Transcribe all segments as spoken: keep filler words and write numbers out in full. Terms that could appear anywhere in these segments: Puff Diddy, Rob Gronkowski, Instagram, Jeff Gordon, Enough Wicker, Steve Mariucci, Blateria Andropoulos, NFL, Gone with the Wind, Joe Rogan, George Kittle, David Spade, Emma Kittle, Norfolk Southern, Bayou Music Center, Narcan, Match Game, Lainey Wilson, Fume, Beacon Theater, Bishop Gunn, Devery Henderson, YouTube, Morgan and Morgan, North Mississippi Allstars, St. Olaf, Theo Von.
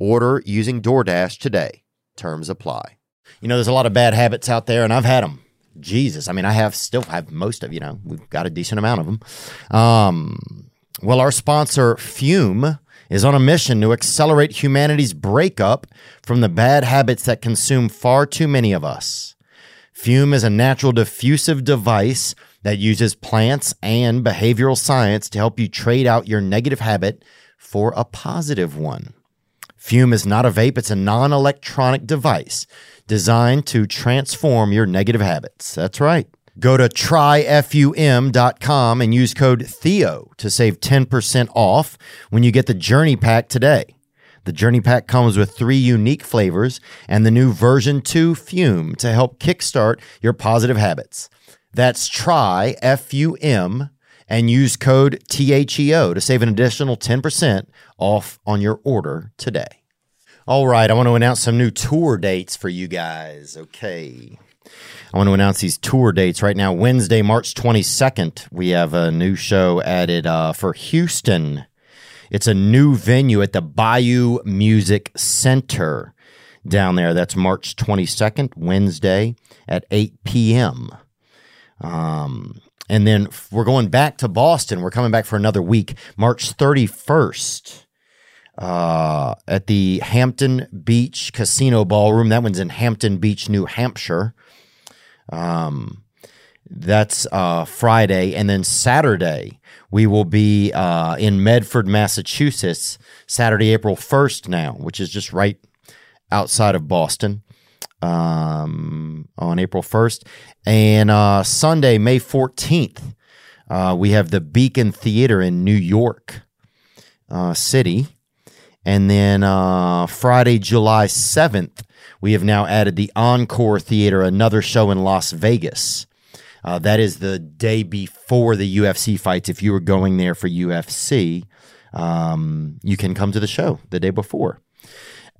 Order using DoorDash today. Terms apply. You know, there's a lot of bad habits out there, and I've had them. Jesus. I mean, I have still I have most of, you know, we've got a decent amount of them. Um, well, our sponsor, Fume, is on a mission to accelerate humanity's breakup from the bad habits that consume far too many of us. Fume is a natural diffusive device that uses plants and behavioral science to help you trade out your negative habit for a positive one. Fume is not a vape, it's a non-electronic device designed to transform your negative habits. That's right. Go to try fume dot com and use code THEO to save ten percent off when you get the Journey Pack today. The Journey Pack comes with three unique flavors and the new version two Fume to help kickstart your positive habits. That's try fume dot com and use code THEO to save an additional ten percent off on your order today. All right, I want to announce some new tour dates for you guys. Okay. I want to announce these tour dates right now. Wednesday, March twenty-second, we have a new show added uh, for Houston. It's a new venue at the Bayou Music Center down there. That's March twenty-second, Wednesday at eight p.m. Um... And then we're going back to Boston. We're coming back for another week, March thirty-first, uh, at the Hampton Beach Casino Ballroom. That one's in Hampton Beach, New Hampshire. Um, that's uh, Friday. And then Saturday, we will be uh, in Medford, Massachusetts, Saturday, April first now, which is just right outside of Boston. Um, on April first, and uh, Sunday, May fourteenth, uh, we have the Beacon Theater in New York uh, City, and then uh, Friday, July seventh, we have now added the Encore Theater, another show in Las Vegas. Uh, that is the day before the U F C fights. If you were going there for U F C, um, you can come to the show the day before.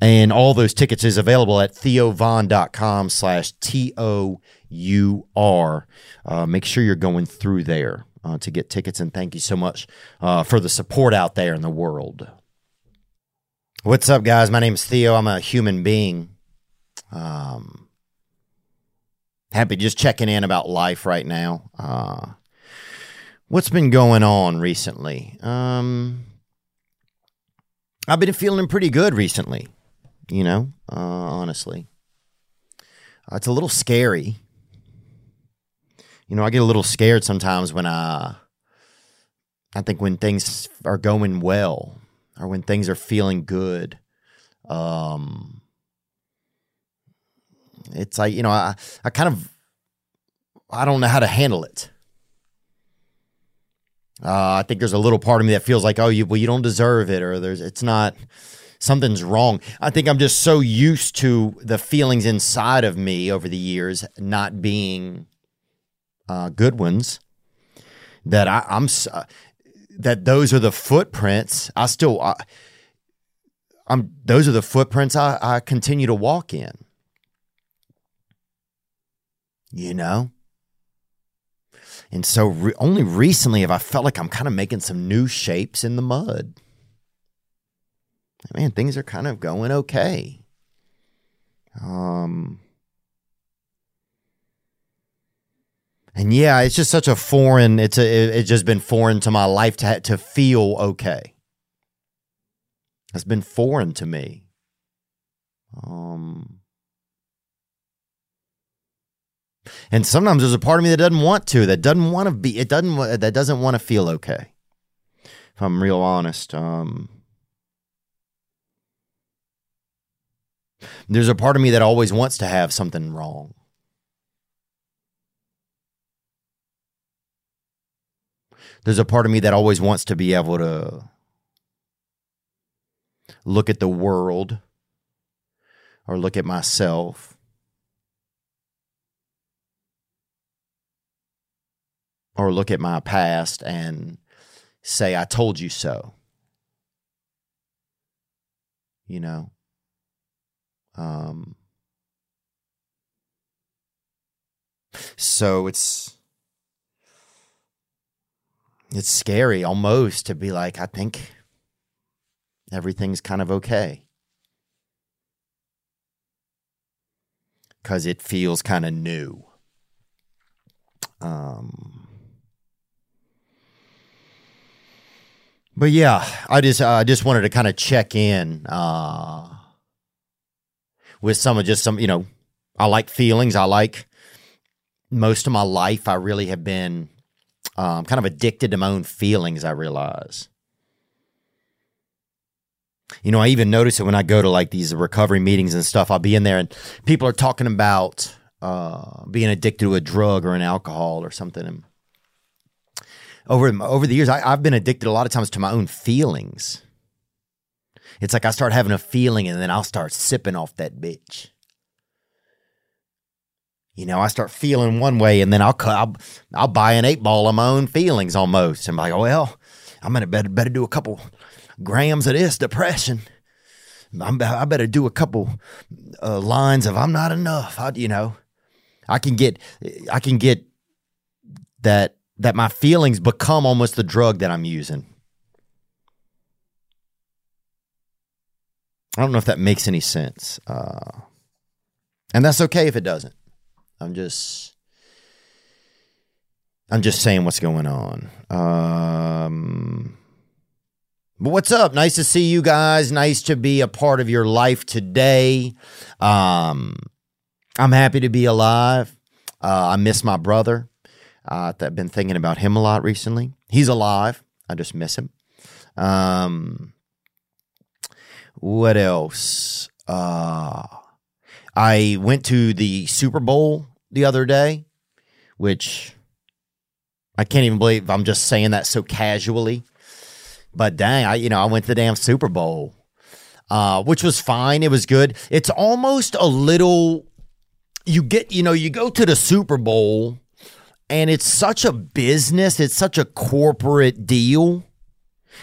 And all those tickets is available at theovon.com slash T O U R. Uh, make sure you're going through there uh, to get tickets. And thank you so much uh, for the support out there in the world. What's up, guys? My name is Theo. I'm a human being. Um, happy just checking in about life right now. Uh, what's been going on recently? Um, I've been feeling pretty good recently. You know, uh, honestly, uh, it's a little scary. You know, I get a little scared sometimes when I, I think when things are going well or when things are feeling good. Um, it's like, you know, I, I kind of, I don't know how to handle it. Uh, I think there's a little part of me that feels like, oh, you, well, you don't deserve it, or there's, it's not. Something's wrong. I think I'm just so used to the feelings inside of me over the years not being uh, good ones that I, I'm uh, that those are the footprints. I still, I, I'm those are the footprints I, I continue to walk in. You know, and so re- only recently have I felt like I'm kind of making some new shapes in the mud. Man, things are kind of going okay. Um, and yeah, it's just such a foreign, it's a, it's just been foreign to my life to, to feel okay. It's been foreign to me. Um, And sometimes there's a part of me that doesn't want to, that doesn't want to be, it doesn't, that doesn't want to feel okay. If I'm real honest, um, there's a part of me that always wants to have something wrong. There's a part of me that always wants to be able to look at the world or look at myself or look at my past and say, I told you so. You know? Um, so it's, it's scary almost to be like, I think everything's kind of okay. Cause it feels kind of new. Um, but yeah, I just, I uh, just wanted to kind of check in, uh, with some of just some, you know, I like feelings. I like most of my life. I really have been um, kind of addicted to my own feelings, I realize. You know, I even notice it when I go to like these recovery meetings and stuff. I'll be in there and people are talking about uh, being addicted to a drug or an alcohol or something. And over, over the years, I, I've been addicted a lot of times to my own feelings. It's like I start having a feeling and then I'll start sipping off that bitch. You know, I start feeling one way and then I'll I'll, I'll buy an eight ball of my own feelings almost. I'm like, oh, well, I'm going to better, better do a couple grams of this depression. I'm, I better do a couple uh, lines of I'm not enough. I, you know, I can get I can get that that my feelings become almost the drug that I'm using. I don't know if that makes any sense. Uh, and that's okay if it doesn't. I'm just, I'm just saying what's going on. Um, but what's up? Nice to see you guys. Nice to be a part of your life today. Um, I'm happy to be alive. Uh, I miss my brother. Uh, I've been thinking about him a lot recently. He's alive. I just miss him. Um, What else? Uh, I went to the Super Bowl the other day, which I can't even believe I'm just saying that so casually. But dang, I you know I went to the damn Super Bowl, uh, which was fine. It was good. It's almost a little you get you know you go to the Super Bowl, and it's such a business. It's such a corporate deal.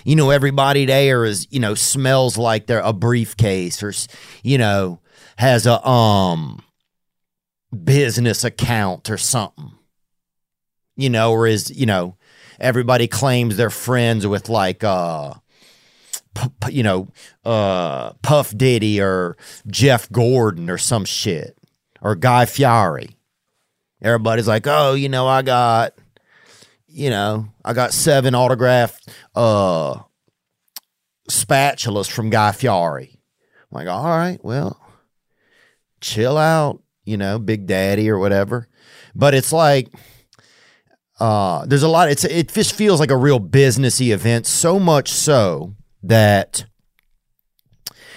You know, everybody there is, you know, smells like they're a briefcase or, you know, has a um business account or something, you know, or is, you know, everybody claims they're friends with like, uh, p- you know, uh, Puff Diddy or Jeff Gordon or some shit or Guy Fieri. Everybody's like, oh, you know, I got. You know, I got seven autographed uh, spatulas from Guy Fieri. I'm like, all right, well, chill out, you know, Big Daddy or whatever. But it's like, uh, there's a lot. It's it just feels like a real businessy event, so much so that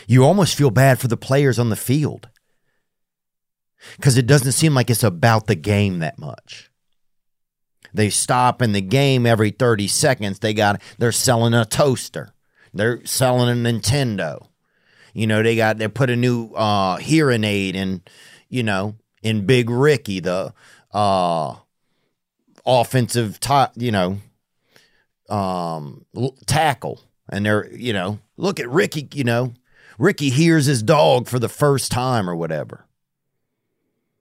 you almost feel bad for the players on the field because it doesn't seem like it's about the game that much. They stop in the game every thirty seconds. They got, they're selling a toaster. They're selling a Nintendo. You know, they got, they put a new uh, hearing aid in, you know, in Big Ricky, the uh, offensive, t- you know, um, tackle. And they're, you know, look at Ricky, you know, Ricky hears his dog for the first time or whatever.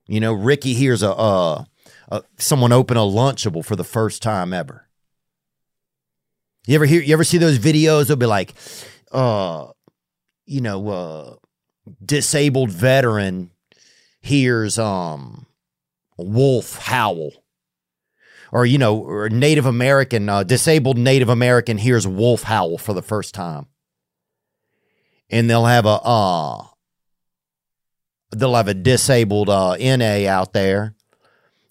You know, Ricky hears a, uh, Uh, someone open a Lunchable for the first time ever. You ever hear, you ever see those videos? They'll be like, uh, you know, uh, disabled veteran hears, um, wolf howl or, you know, or Native American, uh, disabled Native American hears wolf howl for the first time. And they'll have a, uh, they'll have a disabled, uh, N A out there.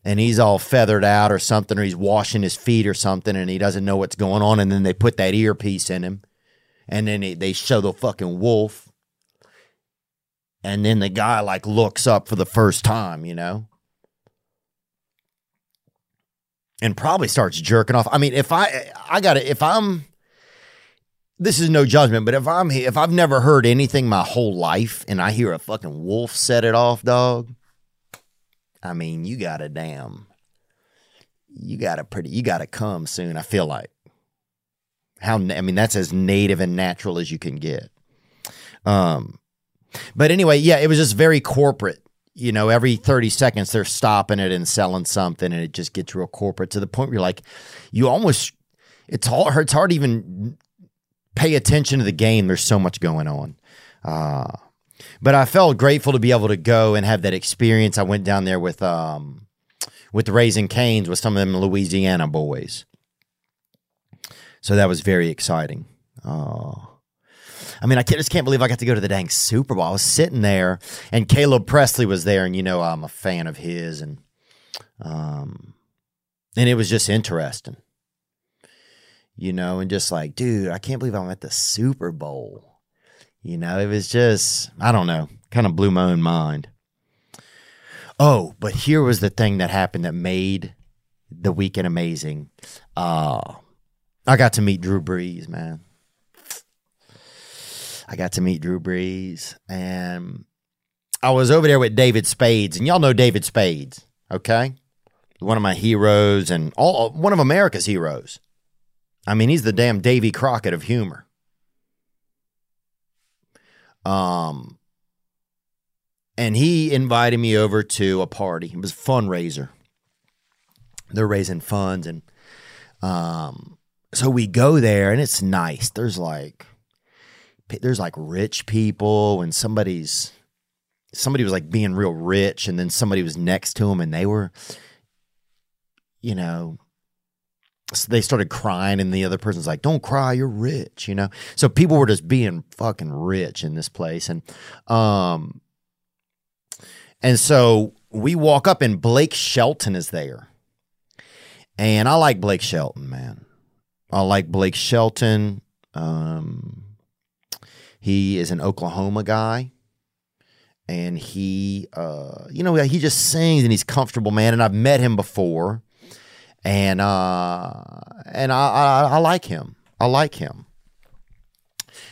and he's all feathered out or something, or he's washing his feet or something, and he doesn't know what's going on, and then they put that earpiece in him, and then they, they show the fucking wolf, and then the guy, like, looks up for the first time, you know? And probably starts jerking off. I mean, if I, I gotta, if I'm, this is no judgment, but if I'm, if I've never heard anything my whole life and I hear a fucking wolf set it off, dog, I mean, you gotta damn, you gotta pretty, you gotta come soon, I feel like. How, I mean, that's as native and natural as you can get. Um, but anyway, yeah, it was just very corporate. You know, every thirty seconds they're stopping it and selling something, and it just gets real corporate to the point where you're like, you almost, it's hard, it's hard to even pay attention to the game. There's so much going on. Uh, but I felt grateful to be able to go and have that experience. I went down there with, um, with Raising Cane's, with some of them Louisiana boys. So that was very exciting. Oh. Uh, I mean, I just can't believe I got to go to the dang Super Bowl. I was sitting there, and Caleb Presley was there, and you know I'm a fan of his, and um, and it was just interesting, you know, and just like, dude, I can't believe I'm at the Super Bowl, you know. It was just, I don't know, kind of blew my own mind. Oh, but here was the thing that happened that made the weekend amazing. Uh, I got to meet Drew Brees, man. I got to meet Drew Brees, and I was over there with David Spades, and y'all know David Spades, okay? One of my heroes, and all one of America's heroes. I mean, he's the damn Davy Crockett of humor. Um, and he invited me over to a party. It was a fundraiser. They're raising funds, and um, so we go there, and it's nice. There's like. There's like rich people, and somebody's somebody was like being real rich, and then somebody was next to him, and they were, you know, so they started crying, and the other person's like, "Don't cry, you're rich," you know. So people were just being fucking rich in this place, and um, and so we walk up, and Blake Shelton is there, and I like Blake Shelton, man. I like Blake Shelton. Um. He is an Oklahoma guy, and he, uh, you know, he just sings, and he's comfortable, man. And I've met him before, and uh, and I, I, I like him. I like him.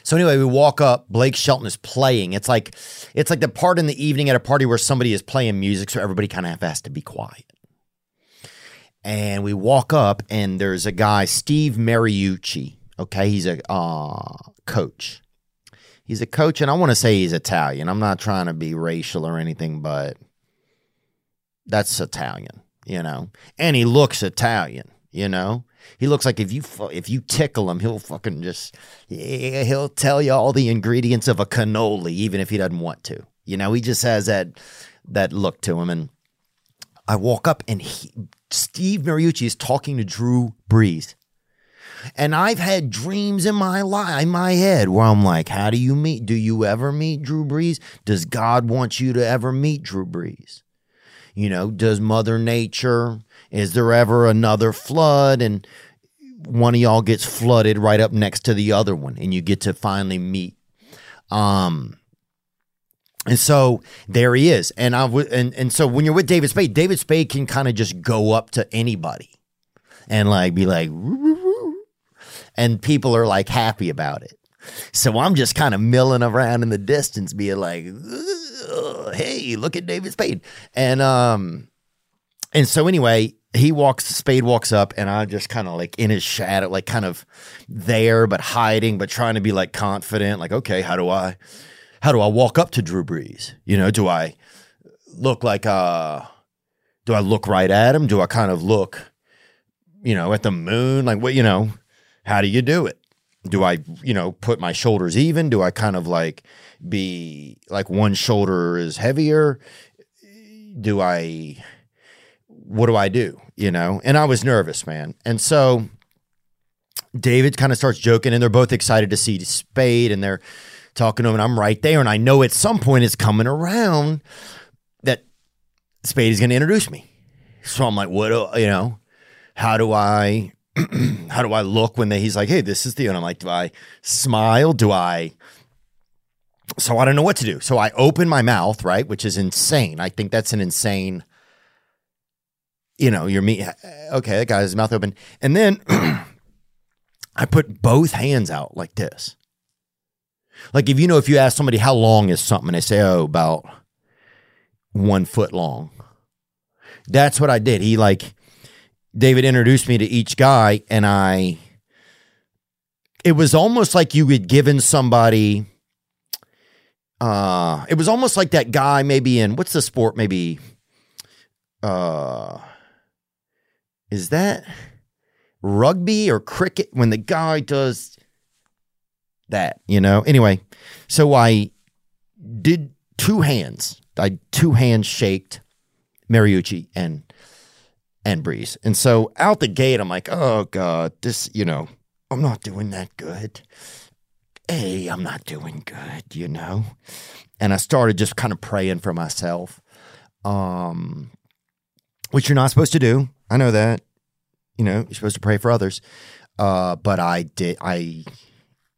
So anyway, we walk up. Blake Shelton is playing. It's like it's like the part in the evening at a party where somebody is playing music, so everybody kind of has to be quiet. And we walk up, and there's a guy, Steve Mariucci. Okay, he's a uh, coach. He's a coach, and I want to say he's Italian. I'm not trying to be racial or anything, but that's Italian, you know. And he looks Italian, you know. He looks like if you if you tickle him, he'll fucking just he'll tell you all the ingredients of a cannoli, even if he doesn't want to. You know, he just has that that look to him. And I walk up, and he, Steve Mariucci is talking to Drew Brees. And I've had dreams in my life, in my head, where I'm like, how do you meet? Do you ever meet Drew Brees? Does God want you to ever meet Drew Brees? You know, does Mother Nature, is there ever another flood? And one of y'all gets flooded right up next to the other one, and you get to finally meet. Um, and so there he is. And I w- and, and so when you're with David Spade, David Spade can kind of just go up to anybody and like be like, and people are like happy about it. So I'm just kind of milling around in the distance being like, hey, look at David Spade. And um, and so anyway, he walks, Spade walks up, and I'm just kind of like in his shadow, like kind of there, but hiding, but trying to be like confident. Like, okay, how do I, how do I walk up to Drew Brees? You know, do I look like, uh, do I look right at him? Do I kind of look, you know, at the moon? Like what, you know? How do you do it? Do I, you know, put my shoulders even? Do I kind of like be like one shoulder is heavier? Do I, what do I do? You know, and I was nervous, man. And so David kind of starts joking, and they're both excited to see Spade, and they're talking to him, and I'm right there. And I know at some point it's coming around that Spade is going to introduce me. So I'm like, what, do, you know, how do I, how do I look when they, he's like, hey, this is Theo. And I'm like, do I smile? Do I, so I don't know what to do. So I open my mouth, right? Which is insane. I think that's an insane, you know, you're me. Okay. That guy has his mouth open. And then I put both hands out like this. Like, if you know, if you ask somebody how long is something, and they say, oh, about one foot long. That's what I did. He like, David introduced me to each guy, and I, it was almost like you had given somebody, uh, it was almost like that guy maybe in, what's the sport, maybe, uh, is that rugby or cricket? When the guy does that, you know? Anyway, so I did two hands. I two hands shaked Mariucci and and Brees. And so out the gate, I'm like, oh, God, this, you know, I'm not doing that good. Hey, I'm not doing good, you know. And I started just kind of praying for myself, um, which you're not supposed to do. I know that. You know, you're supposed to pray for others. Uh, but I did. I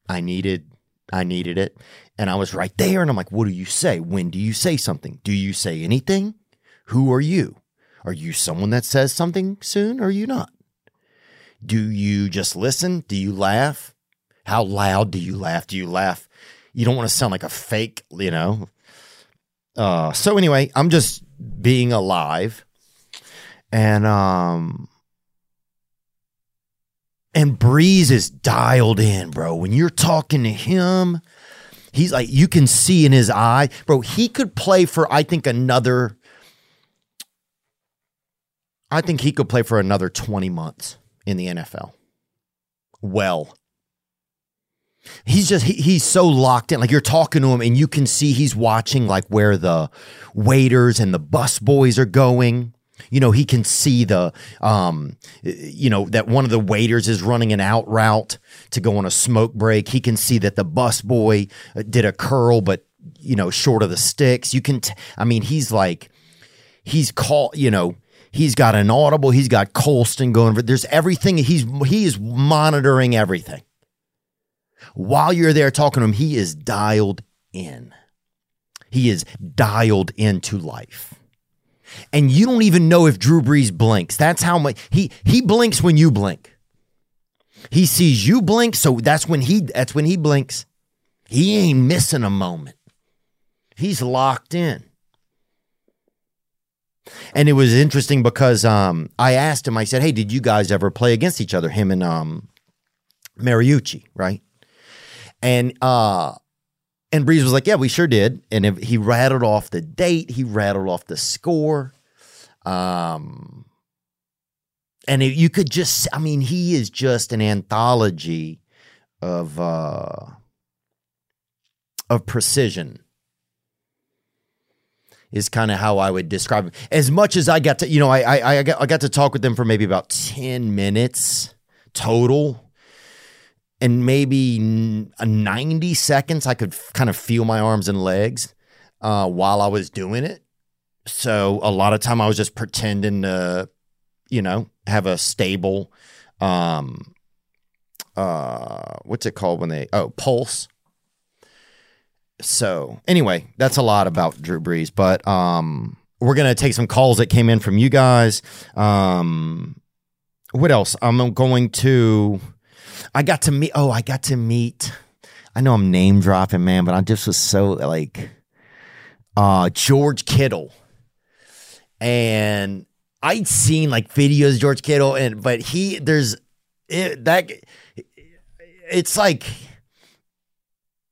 I needed I needed it. And I was right there. And I'm like, what do you say? When do you say something? Do you say anything? Who are you? Are you someone that says something soon, or are you not? Do you just listen? Do you laugh? How loud do you laugh? Do you laugh? You don't want to sound like a fake, you know. Uh, so anyway, I'm just being alive. And um, and Breeze is dialed in, bro. When you're talking to him, he's like, you can see in his eye. Bro, he could play for, I think, another... I think he could play for another twenty months in the N F L. Well, he's just, he, he's so locked in. Like, you're talking to him and you can see he's watching like where the waiters and the bus boys are going. You know, he can see the, um, you know, that one of the waiters is running an out route to go on a smoke break. He can see that the bus boy did a curl, but, you know, short of the sticks. You can, t- I mean, he's like, he's called, you know, he's got an audible. He's got Colston going. There's everything. He's he is monitoring everything. While you're there talking to him, he is dialed in. He is dialed into life. And you don't even know if Drew Brees blinks. That's how much he he blinks when you blink. He sees you blink, so that's when he that's when he blinks. He ain't missing a moment. He's locked in. And it was interesting because um, I asked him, I said, hey, did you guys ever play against each other? Him and um, Mariucci, right? And uh, and Breeze was like, yeah, we sure did. And if he rattled off the date. He rattled off the score. Um, and it, you could just, I mean, he is just an anthology of uh, of precision. Is kind of how I would describe him. As much as I got to, you know, I I I got, I got to talk with them for maybe about ten minutes total, and maybe ninety seconds. I could kind of feel my arms and legs uh, while I was doing it. So a lot of time I was just pretending to, you know, have a stable, um, uh, what's it called when they oh pulse. So anyway, that's a lot about Drew Brees, but um, we're going to take some calls that came in from you guys. Um, what else? I'm going to, I got to meet, oh, I got to meet, I know I'm name dropping, man, but I just was so like, uh, George Kittle. And I'd seen like videos of George Kittle, and but he, there's, it, that, it's like,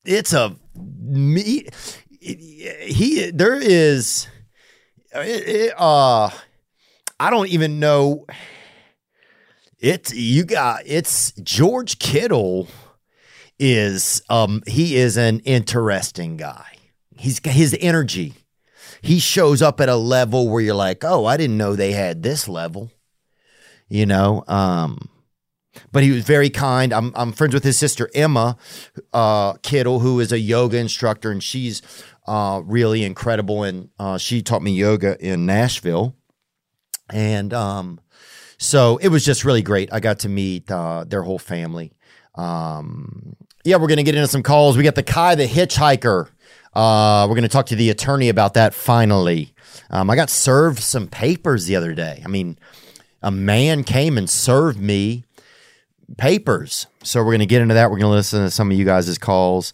it's a, Me, he, there is, it, uh, I don't even know. It's you got it's George Kittle is, um, he is an interesting guy. He's got his energy. He shows up at a level where you're like, oh, I didn't know they had this level, you know, um, but he was very kind. I'm I'm friends with his sister, Emma uh, Kittle, who is a yoga instructor, and she's uh, really incredible. And uh, she taught me yoga in Nashville. And um, so it was just really great. I got to meet uh, their whole family. Um, yeah, we're going to get into some calls. We got the Kai the Hitchhiker. Uh, we're going to talk to the attorney about that finally. Um, I got served some papers the other day. I mean, a man came and served me papers. So we're going to get into that. We're going to listen to some of you guys' calls.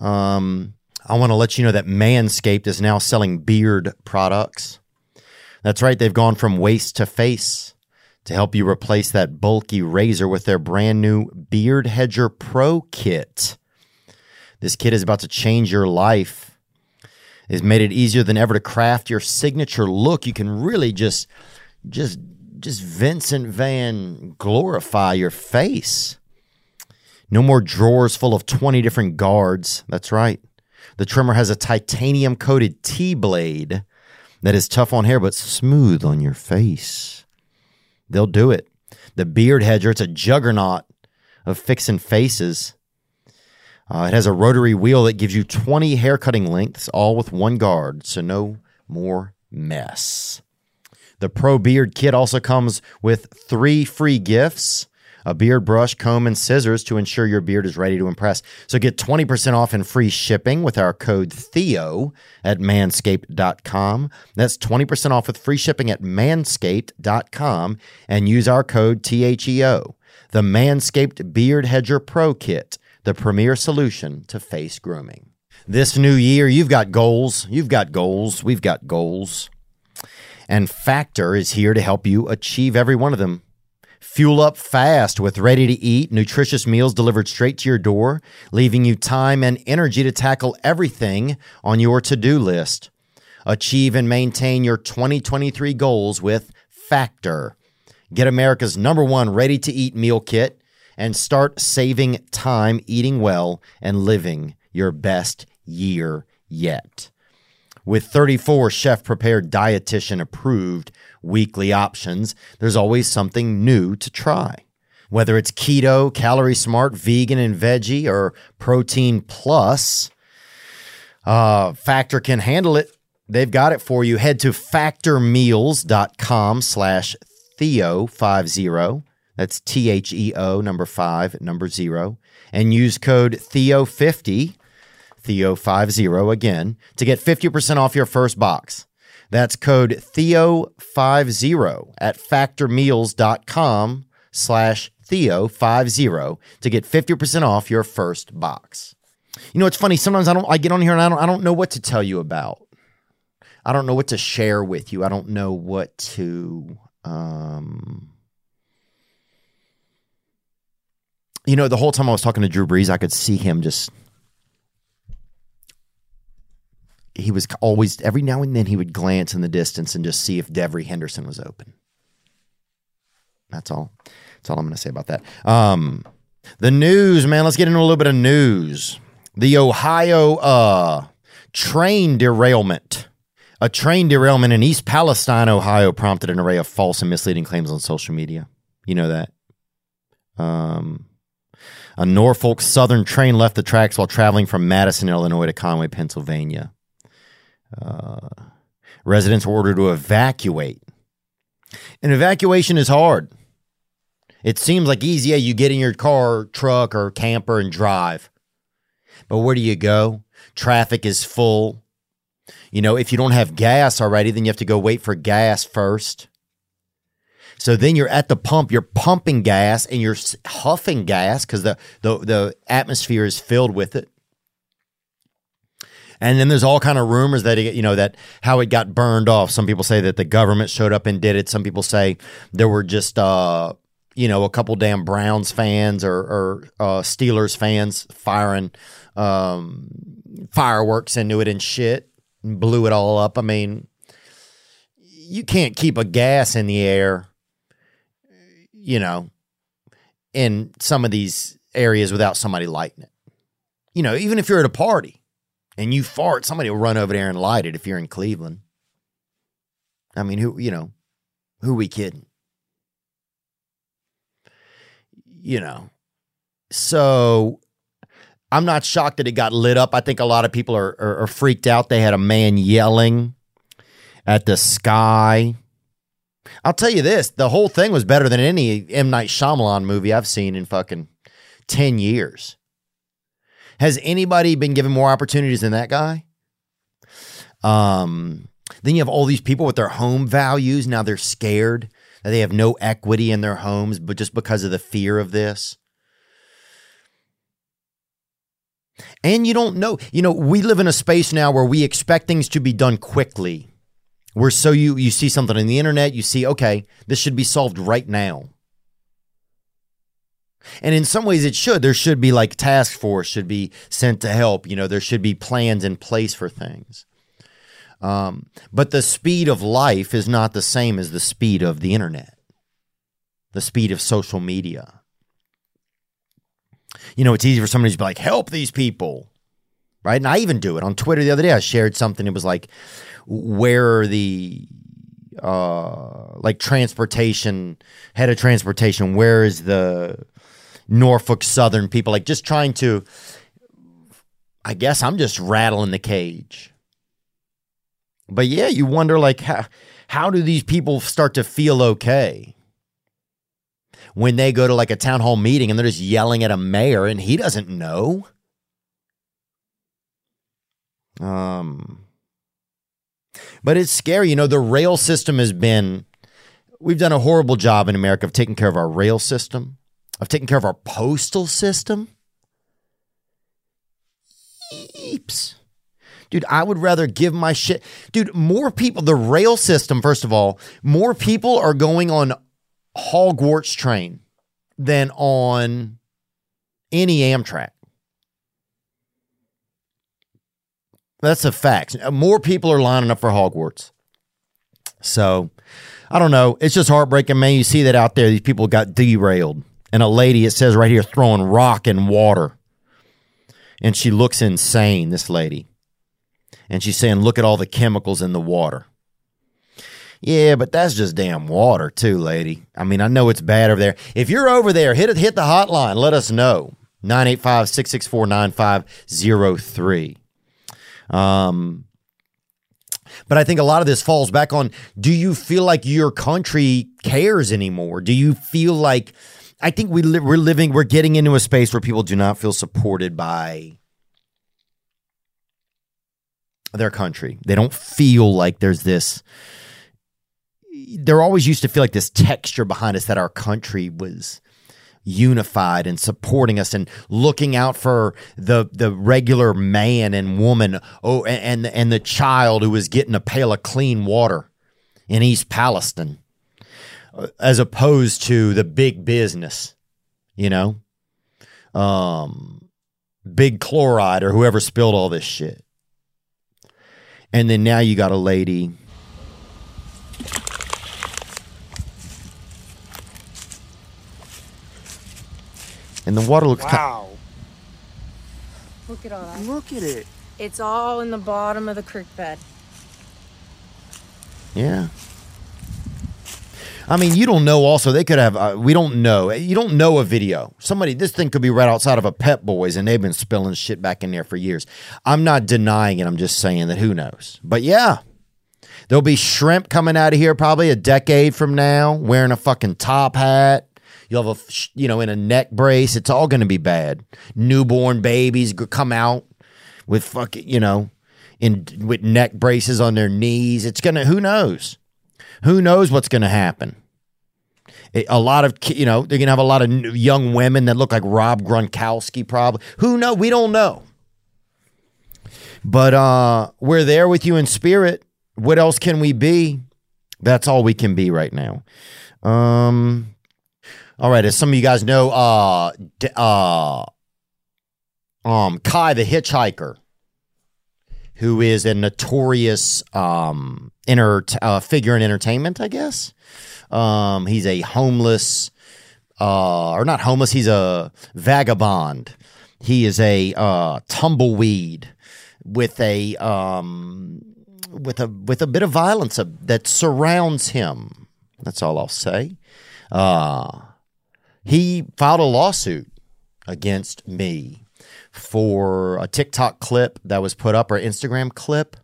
Um, I want to let you know that Manscaped is now selling beard products. That's right. They've gone from waist to face to help you replace that bulky razor with their brand new Beard Hedger Pro Kit. This kit is about to change your life. It's made it easier than ever to craft your signature look. You can really just, just, just Vincent Van glorify your face. No more drawers full of twenty different guards. That's right. The trimmer has a titanium-coated T-blade that is tough on hair but smooth on your face. They'll do it. The Beard Hedger, it's a juggernaut of fixing faces. Uh, it has a rotary wheel that gives you twenty haircutting lengths, all with one guard, so no more mess. The Pro Beard Kit also comes with three free gifts, a beard brush, comb, and scissors to ensure your beard is ready to impress. So get twenty percent off and free shipping with our code Theo at manscaped dot com. That's twenty percent off with free shipping at manscaped dot com and use our code T H E O. The Manscaped Beard Hedger Pro Kit, the premier solution to face grooming. This new year, you've got goals. You've got goals. We've got goals. And Factor is here to help you achieve every one of them. Fuel up fast with ready-to-eat, nutritious meals delivered straight to your door, leaving you time and energy to tackle everything on your to-do list. Achieve and maintain your twenty twenty-three goals with Factor. Get America's number one ready-to-eat meal kit and start saving time, eating well, and living your best year yet. With thirty-four chef-prepared, dietitian-approved weekly options, there's always something new to try. Whether it's keto, calorie-smart, vegan and veggie, or protein plus, uh, Factor can handle it. They've got it for you. Head to factor meals dot com slash Theo fifty. That's T H E O, number five, number zero. And use code Theo fifty. Theo fifty again to get fifty percent off your first box. That's code Theo fifty at factor meals dot com slash Theo fifty to get fifty percent off your first box. You know, it's funny. Sometimes I don't, I get on here and I don't, I don't know what to tell you about. I don't know what to share with you. I don't know what to, um, you know, the whole time I was talking to Drew Brees, I could see him just, he was always, every now and then he would glance in the distance and just see if Devery Henderson was open. That's all. That's all I'm going to say about that. Um, the news, man. Let's get into a little bit of news. The Ohio uh, train derailment. A train derailment in East Palestine, Ohio, prompted an array of false and misleading claims on social media. You know that. Um, a Norfolk Southern train left the tracks while traveling from Madison, Illinois to Conway, Pennsylvania. Uh, residents were ordered to evacuate. And evacuation is hard. It seems like easy. Yeah, you get in your car, truck, or camper and drive. But where do you go? Traffic is full. You know, if you don't have gas already, then you have to go wait for gas first. So then you're at the pump, you're pumping gas and you're huffing gas because the, the, the atmosphere is filled with it. And then there's all kind of rumors that, it, you know, that how it got burned off. Some people say that the government showed up and did it. Some people say there were just, uh, you know, a couple damn Browns fans or, or uh, Steelers fans firing um, fireworks into it and shit and blew it all up. I mean, you can't keep a gas in the air, you know, in some of these areas without somebody lighting it. You know, even if you're at a party. And you fart, somebody will run over there and light it if you're in Cleveland. I mean, who, you know, who we kidding? You know, so I'm not shocked that it got lit up. I think a lot of people are, are, are freaked out. They had a man yelling at the sky. I'll tell you this, the whole thing was better than any M. Night Shyamalan movie I've seen in fucking ten years. Has anybody been given more opportunities than that guy? Um, then you have all these people with their home values. Now they're scared that they have no equity in their homes, but just because of the fear of this. And you don't know, you know, we live in a space now where we expect things to be done quickly. Where so you, you see something on the internet, you see, okay, this should be solved right now. And in some ways it should. There should be like task force should be sent to help. You know, there should be plans in place for things. Um, but the speed of life is not the same as the speed of the internet, the speed of social media. You know, it's easy for somebody to be like, help these people, right? And I even do it on Twitter the other day. I shared something. It was like, where are the uh, like transportation, head of transportation, where is the Norfolk Southern people? Like just trying to, I guess I'm just rattling the cage. But yeah, you wonder like how, how do these people start to feel okay when they go to like a town hall meeting and they're just yelling at a mayor and he doesn't know? Um, but it's scary. You know, the rail system has been, we've done a horrible job in America of taking care of our rail system, of taking care of our postal system. Eeps. Dude, I would rather give my shit. Dude, more people, the rail system, first of all, more people are going on Hogwarts train than on any Amtrak. That's a fact. More people are lining up for Hogwarts. So, I don't know. It's just heartbreaking, man. You see that out there. These people got derailed. And a lady, it says right here, throwing rock and water. And she looks insane, this lady. And she's saying, look at all the chemicals in the water. Yeah, but that's just damn water too, lady. I mean, I know it's bad over there. If you're over there, hit hit the hotline. Let us know. nine eight five, six six four, nine five zero three. Um, but I think a lot of this falls back on, do you feel like your country cares anymore? Do you feel like, I think we li- we're living, we're getting into a space where people do not feel supported by their country. They don't feel like there's this, they're always used to feel like this texture behind us that our country was unified and supporting us and looking out for the the regular man and woman oh and and the child who was getting a pail of clean water in East Palestine, as opposed to the big business, you know, um, big chloride or whoever spilled all this shit. And then now you got a lady and the water looks wow. Ca- Look at all that. Look at it. It's all in the bottom of the creek bed. Yeah. I mean, you don't know also. They could have, uh, we don't know. You don't know a video. Somebody, this thing could be right outside of a Pep Boys and they've been spilling shit back in there for years. I'm not denying it. I'm just saying that who knows. But yeah, there'll be shrimp coming out of here probably a decade from now wearing a fucking top hat. You'll have a, you know, in a neck brace. It's all going to be bad. Newborn babies come out with fucking, you know, in with neck braces on their knees. It's going to, who knows? Who knows what's going to happen? It, a lot of, you know, they're going to have a lot of new, young women that look like Rob Gronkowski probably. Who knows? We don't know. But uh, we're there with you in spirit. What else can we be? That's all we can be right now. Um... All right, as some of you guys know, uh, uh, um, Kai the Hitchhiker, who is a notorious um, inter- uh, figure in entertainment, I guess. Um, he's a homeless, uh, or not homeless, he's a vagabond. He is a uh, tumbleweed with a um, with a with a bit of violence that surrounds him. That's all I'll say. Uh He filed a lawsuit against me for a TikTok clip that was put up, or Instagram clip,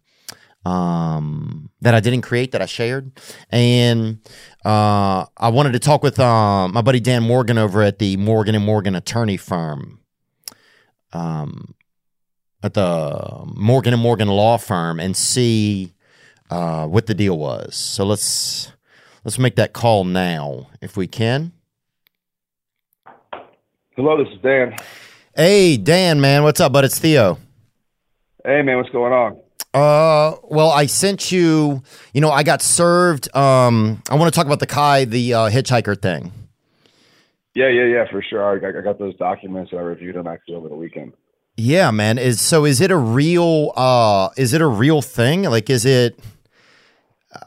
um, that I didn't create, that I shared. And uh, I wanted to talk with um, my buddy Dan Morgan over at the Morgan and Morgan attorney firm, um, at the Morgan and Morgan law firm, and see uh, what the deal was. So let's let's make that call now if we can. Hello, this is Dan. Hey, Dan, man. What's up, bud? It's Theo. Hey, man. What's going on? Uh, well, I sent you, you know, I got served. Um, I want to talk about the Kai, the uh, hitchhiker thing. Yeah, yeah, yeah, for sure. I got, I got those documents and I reviewed them actually over the weekend. Yeah, man. Is so is it a real, uh, is it a real thing? Like, is it,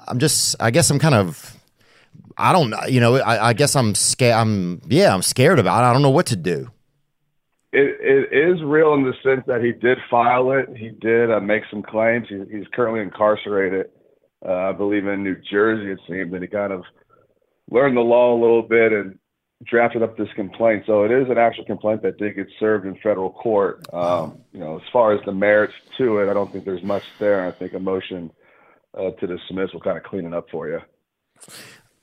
I'm just, I guess I'm kind of. I don't know. You know, I, I guess I'm scared. I'm, yeah, I'm scared about it. I don't know what to do. It, it is real in the sense that he did file it. He did uh, make some claims. He, he's currently incarcerated, uh, I believe, in New Jersey, it seems. And he kind of learned the law a little bit and drafted up this complaint. So it is an actual complaint that did get served in federal court. Um, you know, as far as the merits to it, I don't think there's much there. I think a motion uh, to dismiss will kind of clean it up for you.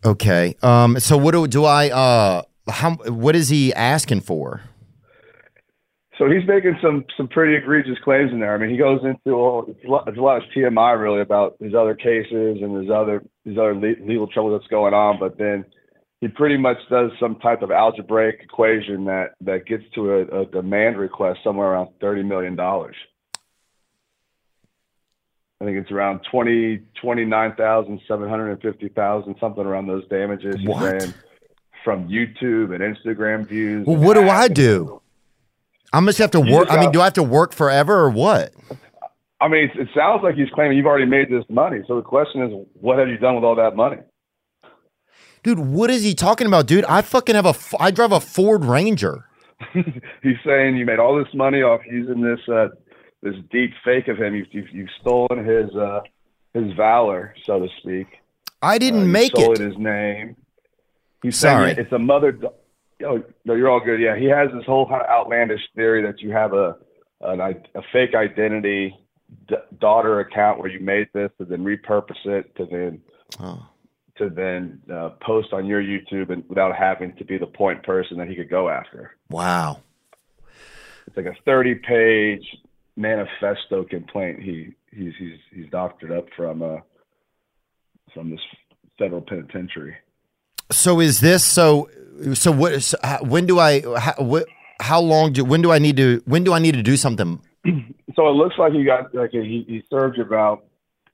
Okay. Um, so what do, do I, uh, how, what is he asking for? So he's making some, some pretty egregious claims in there. I mean, he goes into all, it's a lot, it's a lot of T M I really about his other cases and his other, his other le- legal trouble that's going on. But then he pretty much does some type of algebraic equation that, that gets to a, a demand request somewhere around thirty million dollars. I think it's around twenty twenty nine thousand seven hundred and fifty thousand, something around those damages. What? From YouTube and Instagram views. Well, what do I do? I'm just have to work. I mean, do I have to work forever or what? I mean, it sounds like he's claiming you've already made this money. So the question is, what have you done with all that money? Dude, what is he talking about, dude? I fucking have a, I drive a Ford Ranger. He's saying you made all this money off using this, uh, this deep fake of him. You've, you've, you've stolen his uh, his valor, so to speak. I didn't uh, make it. You stole his name. He's Sorry. Saying it's a mother... Oh, no, you're all good. Yeah, he has this whole kind of outlandish theory that you have a an, a fake identity d- daughter account where you made this to then repurpose it to then oh. to then uh, post on your YouTube and without having to be the point person that he could go after. Wow. It's like a thirty-page... manifesto complaint he he's he's he's doctored up from uh from this federal penitentiary. So is this so so what so when do I how, what, how long do when do I need to when do I need to do something? So it looks like you got like a, he, he served about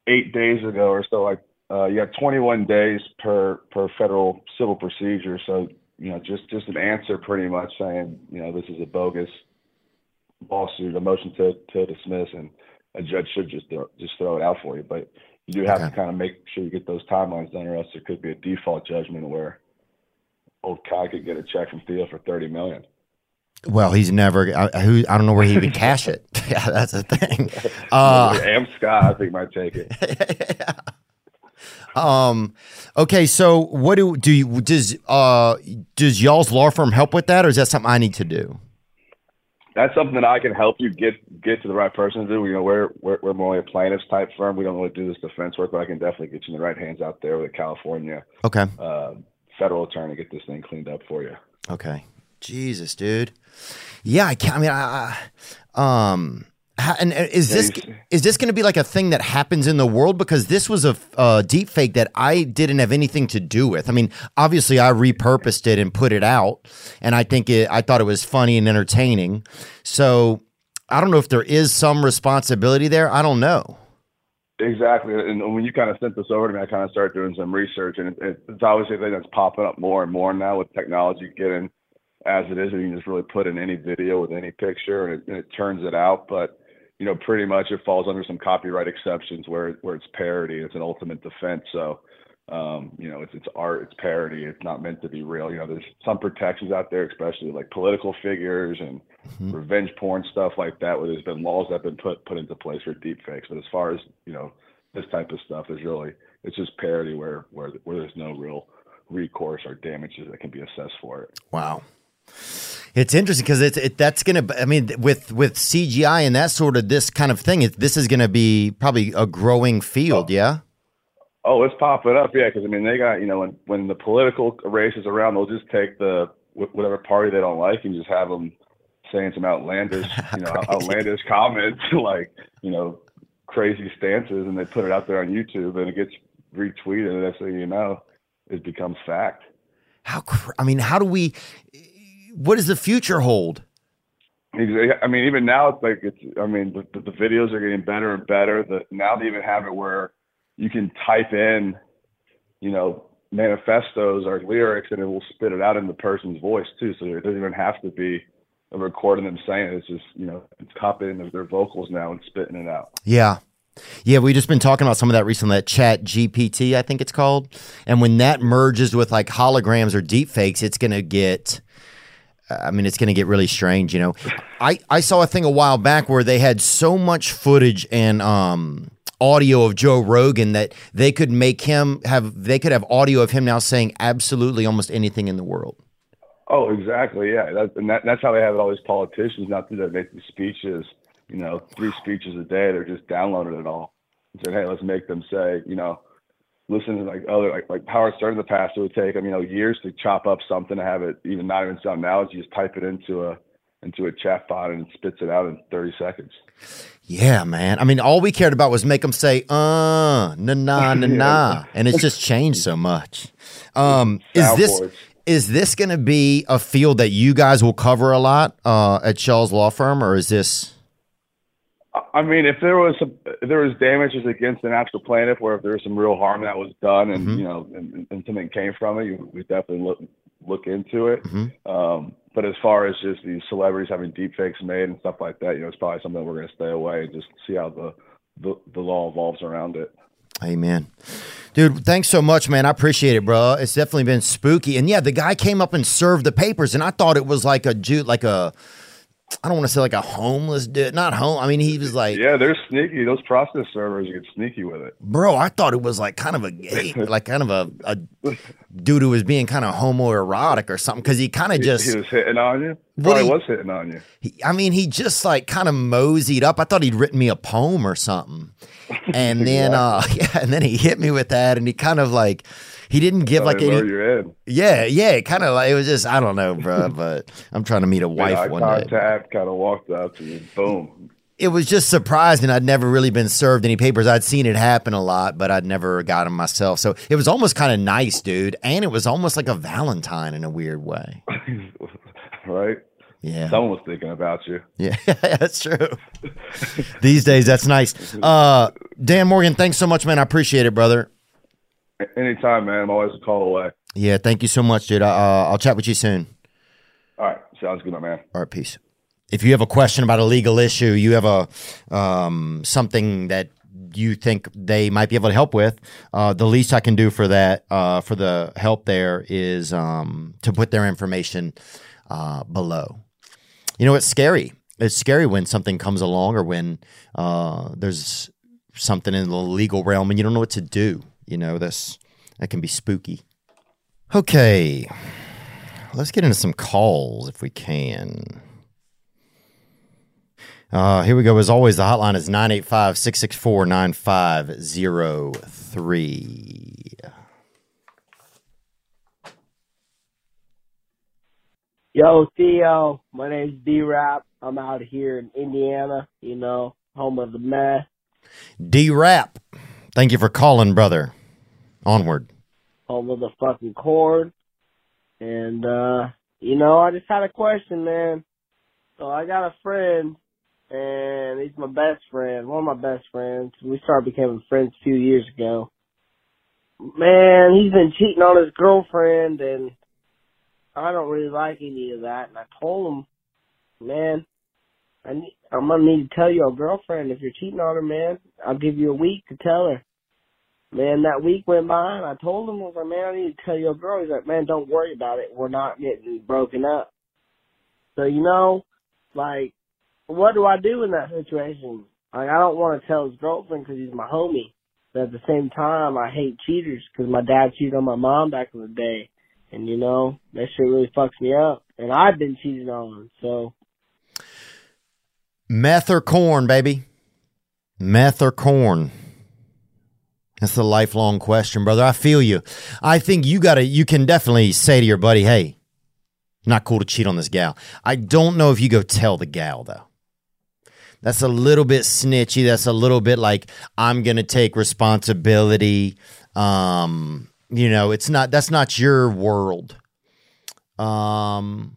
eight days ago or so. Like uh you have twenty-one days per per federal civil procedure. So you know just just an answer pretty much saying you know this is a bogus lawsuit, a motion to, to dismiss, and a judge should just throw, just throw it out for you. But you do have okay. to kind of make sure you get those timelines done, or else there could be a default judgment where old Kai could get a check from Theo for thirty million dollars. Well, he's never. I, who, I don't know where he would cash it. Yeah, that's the thing. Uh, Am Scott, I think, might take it. Yeah. Um. Okay. So, what do do you does uh does y'all's law firm help with that, or is that something I need to do? That's something that I can help you get get to the right person to do. You know, we're we're, we're more like a plaintiffs type firm. We don't really do this defense work, but I can definitely get you in the right hands out there with a California okay. uh, federal attorney to get this thing cleaned up for you. Okay, Jesus, dude. Yeah, I can't. I mean, I, I, um, how, and is yeah, this is this going to be like a thing that happens in the world? Because this was a uh, deep fake that I didn't have anything to do with. I mean, obviously, I repurposed it and put it out, and I think it. I thought it was funny and entertaining. So I don't know if there is some responsibility there. I don't know. Exactly, and when you kind of sent this over to me, I kind of started doing some research, and it, it's obviously a thing that's popping up more and more now with technology getting as it is, and you can just really put in any video with any picture, and it, and it turns it out, but. You know, pretty much it falls under some copyright exceptions where where it's parody. It's an ultimate defense. So, um, you know, it's it's art, it's parody. It's not meant to be real. You know, there's some protections out there, especially like political figures and mm-hmm. revenge porn stuff like that, where there's been laws that have been put put into place for deep fakes. But as far as, you know, this type of stuff is really, it's just parody where where where there's no real recourse or damages that can be assessed for it. Wow. It's interesting because it's it, that's going to. I mean, with with C G I and that sort of this kind of thing, it, this is going to be probably a growing field. Oh. Yeah. Oh, it's popping up. Yeah, because I mean, they got, you know, when when the political race is around, they'll just take the whatever party they don't like and just have them saying some outlandish, you know, outlandish comments, like, you know, crazy stances, and they put it out there on YouTube, and it gets retweeted, and that's how you know it becomes fact. How cr- I mean, how do we? What does the future hold? I mean, even now, it's like it's. I mean, the, the videos are getting better and better. The, now they even have it where you can type in, you know, manifestos or lyrics, and it will spit it out in the person's voice too. So it doesn't even have to be a recording them saying it. It's just, you know, it's copying their vocals now and spitting it out. Yeah. Yeah, we've just been talking about some of that recently, that Chat G P T, I think it's called. And when that merges with like holograms or deepfakes, it's going to get, I mean, it's going to get really strange, you know. I, I saw a thing a while back where they had so much footage and um, audio of Joe Rogan that they could make him have, they could have audio of him now saying absolutely almost anything in the world. Oh, exactly, yeah. That, and that, that's how they have all these politicians now do that, make these speeches. You know, three speeches a day, they're just downloading it all. And said, hey, let's make them say, you know, listen to like other, like, like Howard Stern in the past, it would take them, you know, years to chop up something to have it even not even sound. Now it's just type it into a, into a chat bot and it spits it out in thirty seconds. Yeah, man. I mean, all we cared about was make them say, uh, na-na-na-na. And it's just changed so much. Um, is this, is this going to be a field that you guys will cover a lot uh, at Shaw's Law Firm, or is this... I mean, if there was some, if there was damages against an actual plaintiff, or if there was some real harm that was done, and mm-hmm. you know, and, and something came from it, you, we definitely look look into it. Mm-hmm. Um, but as far as just these celebrities having deepfakes made and stuff like that, you know, it's probably something we're going to stay away and just see how the, the the law evolves around it. Amen, dude. Thanks so much, man. I appreciate it, bro. It's definitely been spooky. And yeah, the guy came up and served the papers, and I thought it was like a Jew, like a. I don't want to say like a homeless dude, not home. I mean, he was like, yeah, they're sneaky. Those process servers get sneaky with it, bro. I thought it was like kind of a gay, like kind of a, a dude who was being kind of homoerotic or something. Cause he kind of just, he, he was hitting on you. Probably he was hitting on you. He, I mean, he just like kind of moseyed up. I thought he'd written me a poem or something. And then, yeah. uh, yeah. And then he hit me with that. And he kind of like, He didn't give like any. Yeah, yeah, kind of like it was just I don't know, bro. But I'm trying to meet a wife yeah, one contact, day. Contact kind of walked up to me, boom. It was just surprising. I'd never really been served any papers. I'd seen it happen a lot, but I'd never got them myself. So it was almost kind of nice, dude. And it was almost like a Valentine in a weird way, right? Yeah, someone was thinking about you. Yeah, that's true. These days, that's nice. Uh, Dan Morgan, thanks so much, man. I appreciate it, brother. Anytime, man. I'm always a call away. Yeah, thank you so much, dude. Uh, I'll chat with you soon. All right. Sounds good, my man. All right, peace. If you have a question about a legal issue, you have a um, something that you think they might be able to help with, uh, the least I can do for that, uh, for the help there, is um, to put their information uh, below. You know, it's scary. It's scary when something comes along or when uh, there's something in the legal realm and you don't know what to do. You know, that's, that can be spooky. Okay, let's get into some calls if we can. Uh, here we go. As always, the hotline is nine eight five, six six four, nine five zero three. Yo, Theo, my name's D-Rap. I'm out here in Indiana, you know, home of the mess. D-Rap, thank you for calling, brother. Onward. Over the fucking cord. And, uh, you know, I just had a question, man. So I got a friend, and he's my best friend, one of my best friends. We started becoming friends a few years ago. Man, he's been cheating on his girlfriend, and I don't really like any of that. And I told him, man, I need, I'm going to need to tell your girlfriend if you're cheating on her, man. I'll give you a week to tell her. Man, that week went by, and I told him, I was like, man, I need to tell your girl. He's like, man, don't worry about it. We're not getting broken up. So, you know, like, what do I do in that situation? Like, I don't want to tell his girlfriend because he's my homie. But at the same time, I hate cheaters because my dad cheated on my mom back in the day. And, you know, that shit really fucks me up. And I've been cheated on, so. Meth or corn, baby? Meth or corn? That's a lifelong question, brother. I feel you. I think you gotta, you can definitely say to your buddy, hey, not cool to cheat on this gal. I don't know if you go tell the gal, though. That's a little bit snitchy. That's a little bit like, I'm going to take responsibility. Um, you know, it's not, that's not your world. Um,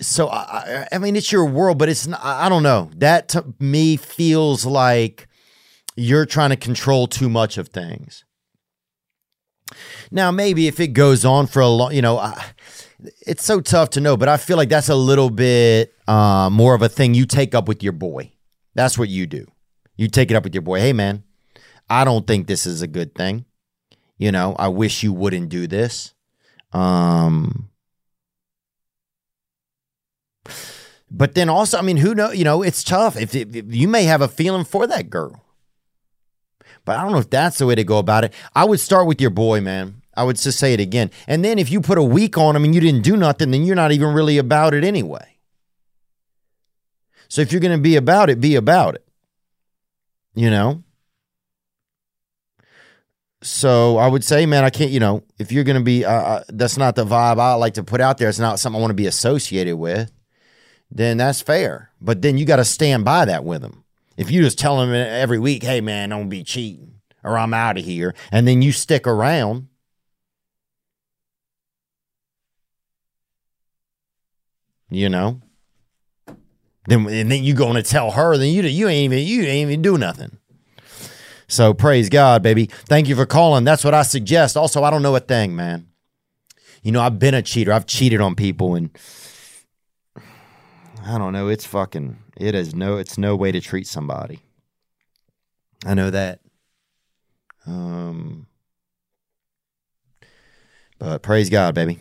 so I, I mean, it's your world, but it's not, I don't know. That to me feels like you're trying to control too much of things. Now, maybe if it goes on for a long, you know, I, it's so tough to know, but I feel like that's a little bit uh, more of a thing you take up with your boy. That's what you do. You take it up with your boy. Hey, man, I don't think this is a good thing. You know, I wish you wouldn't do this. Um, but then also, I mean, who knows? You know, it's tough. If, if, if you may have a feeling for that girl. But I don't know if that's the way to go about it. I would start with your boy, man. I would just say it again. And then if you put a week on him and you didn't do nothing, then you're not even really about it anyway. So if you're going to be about it, be about it. You know? So I would say, man, I can't, you know, if you're going to be, uh, uh, that's not the vibe I like to put out there. It's not something I want to be associated with. Then that's fair. But then you got to stand by that with him. If you just tell them every week, hey, man, don't be cheating or I'm out of here, and then you stick around. You know? Then and then you going to tell her, then you you ain't even you ain't even do nothing. So praise God, baby. Thank you for calling. That's what I suggest. Also, I don't know a thing, man. You know, I've been a cheater. I've cheated on people, and I don't know. It's fucking, it is no, it's no way to treat somebody. I know that. Um, but praise God, baby.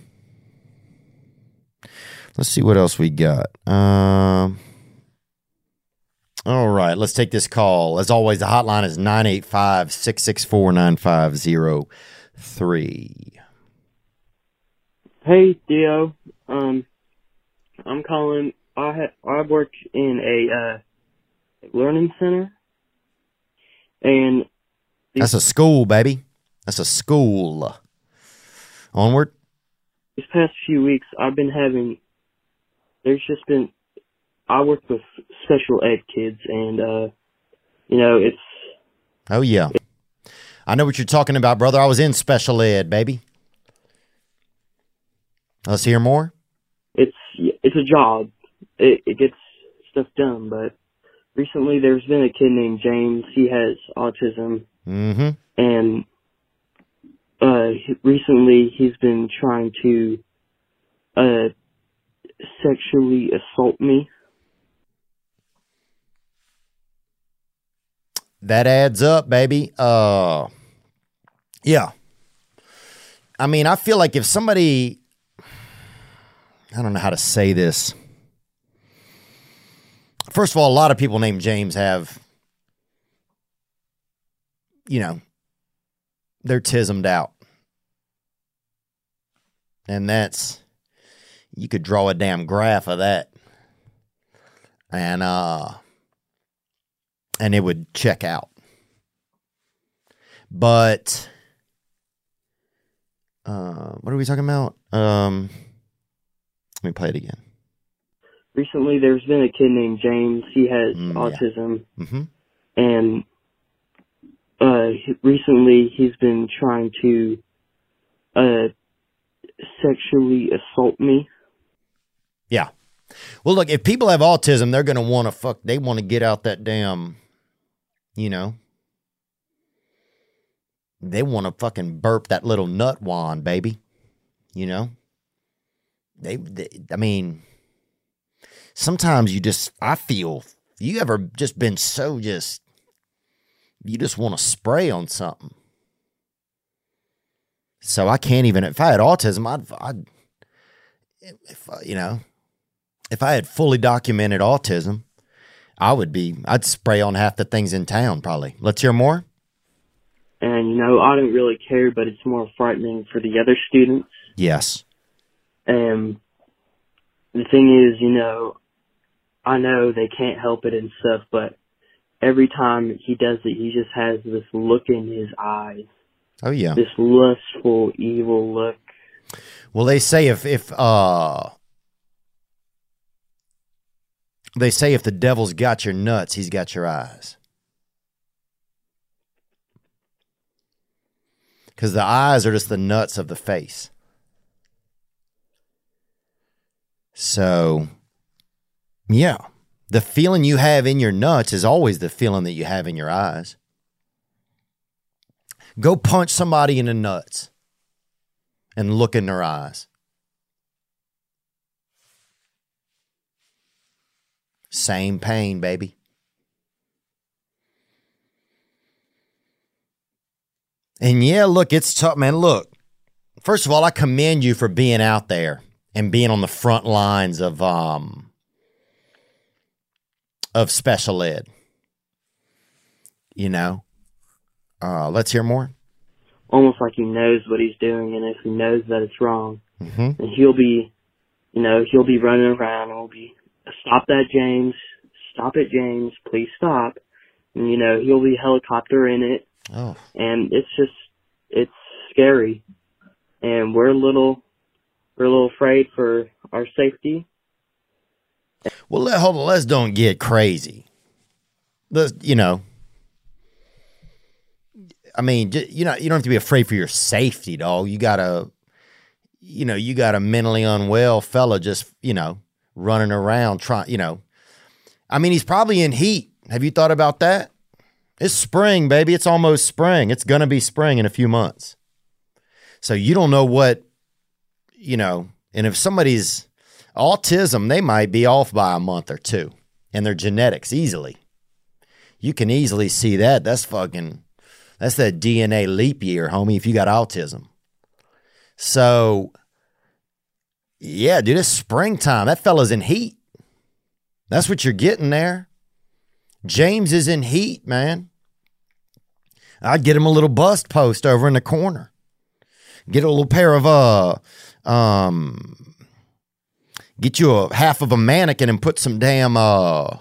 Let's see what else we got. Um, all right, let's take this call. As always, the hotline is nine eight five, six six four, nine five zero three. Hey, Theo. Um, I'm calling. I ha- I work in a uh, learning center, and these- that's a school, baby. That's a school. Onward. These past few weeks, I've been having. There's just been. I work with special ed kids, and uh, you know it's. Oh yeah, it- I know what you're talking about, brother. I was in special ed, baby. Let's hear more. It's it's a job. It, it gets stuff done, but recently there's been a kid named James. He has autism, mm-hmm. and uh, recently he's been trying to uh, sexually assault me. That adds up, baby. Uh, yeah. I mean, I feel like if somebody, I don't know how to say this. First of all, a lot of people named James have, you know, they're tismed out. And that's, you could draw a damn graph of that. And, uh, and it would check out. But, uh, what are we talking about? Um, let me play it again. Recently, there's been a kid named James. He has mm, autism, yeah. mm-hmm. and uh, recently he's been trying to uh, sexually assault me. Yeah. Well, look, if people have autism, they're going to want to fuck. They want to get out that damn, you know. They want to fucking burp that little nut wand, baby. You know. They, they I mean... Sometimes you just, I feel, you ever just been so just, you just want to spray on something. So I can't even, if I had autism, I'd, I'd if I, you know, if I had fully documented autism, I would be, I'd spray on half the things in town probably. Let's hear more. And and, you know, I don't really care, but it's more frightening for the other students. Yes. And the thing is, you know, I know they can't help it and stuff, but every time he does it, he just has this look in his eyes. Oh, yeah. This lustful, evil look. Well, they say if, if, uh, they say if the devil's got your nuts, he's got your eyes. Because the eyes are just the nuts of the face. So, yeah. The feeling you have in your nuts is always the feeling that you have in your eyes. Go punch somebody in the nuts and look in their eyes. Same pain, baby. And yeah, look, it's tough, man. Look, first of all, I commend you for being out there and being on the front lines of, um, of special ed, you know. Uh, let's hear more. Almost like he knows what he's doing, and if he knows that it's wrong, mm-hmm. and he'll be, you know, he'll be running around and will be, stop that, James! Stop it, James! Please stop! And you know, he'll be helicopter in it, oh. and it's just, it's scary, and we're a little, we're a little afraid for our safety. Well, let, hold on. Let's don't get crazy. Let's, you know, I mean, you know, you don't have to be afraid for your safety, dog. You got a, you know, you got a mentally unwell fella just, you know, running around trying, you know, I mean, he's probably in heat. Have you thought about that? It's spring, baby. It's almost spring. It's going to be spring in a few months. So you don't know what, you know, and if somebody's autism, they might be off by a month or two, and their genetics easily. You can easily see that. That's fucking, that's that D N A leap year, homie, if you got autism. So, yeah, dude, it's springtime. That fella's in heat. That's what you're getting there. James is in heat, man. I'd get him a little bust post over in the corner. Get a little pair of, uh, um... get you a half of a mannequin and put some damn uh,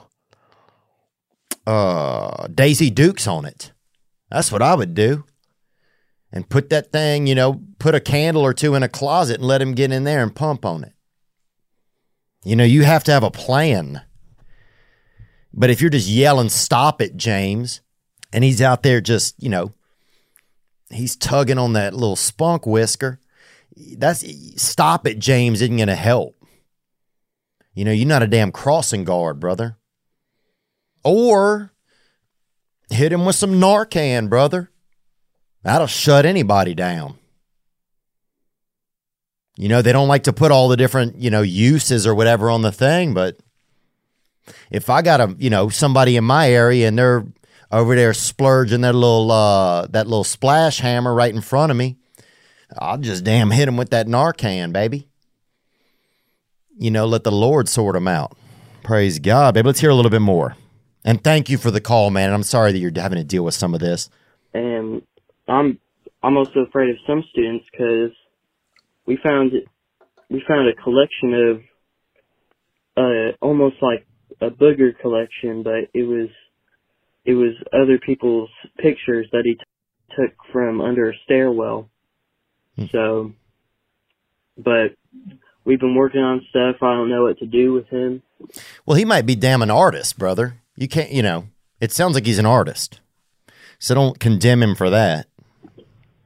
uh, Daisy Dukes on it. That's what I would do. And put that thing, you know, put a candle or two in a closet and let him get in there and pump on it. You know, you have to have a plan. But if you're just yelling, stop it, James, and he's out there just, you know, he's tugging on that little spunk whisker, that's, stop it, James, isn't going to help. You know, you're not a damn crossing guard, brother. Or hit him with some Narcan, brother. That'll shut anybody down. You know, they don't like to put all the different, you know, uses or whatever on the thing. But if I got a, you know, somebody in my area and they're over there splurging their little, uh, that little splash hammer right in front of me, I'll just damn hit him with that Narcan, baby. You know, let the Lord sort them out. Praise God, baby. Let's hear a little bit more. And thank you for the call, man. I'm sorry that you're having to deal with some of this. And I'm I'm also afraid of some students because we found we found a collection of uh, almost like a booger collection, but it was it was other people's pictures that he t- took from under a stairwell. Hmm. So, but. We've been working on stuff. I don't know what to do with him. Well, he might be damn an artist, brother. You can't, you know, it sounds like he's an artist. So don't condemn him for that.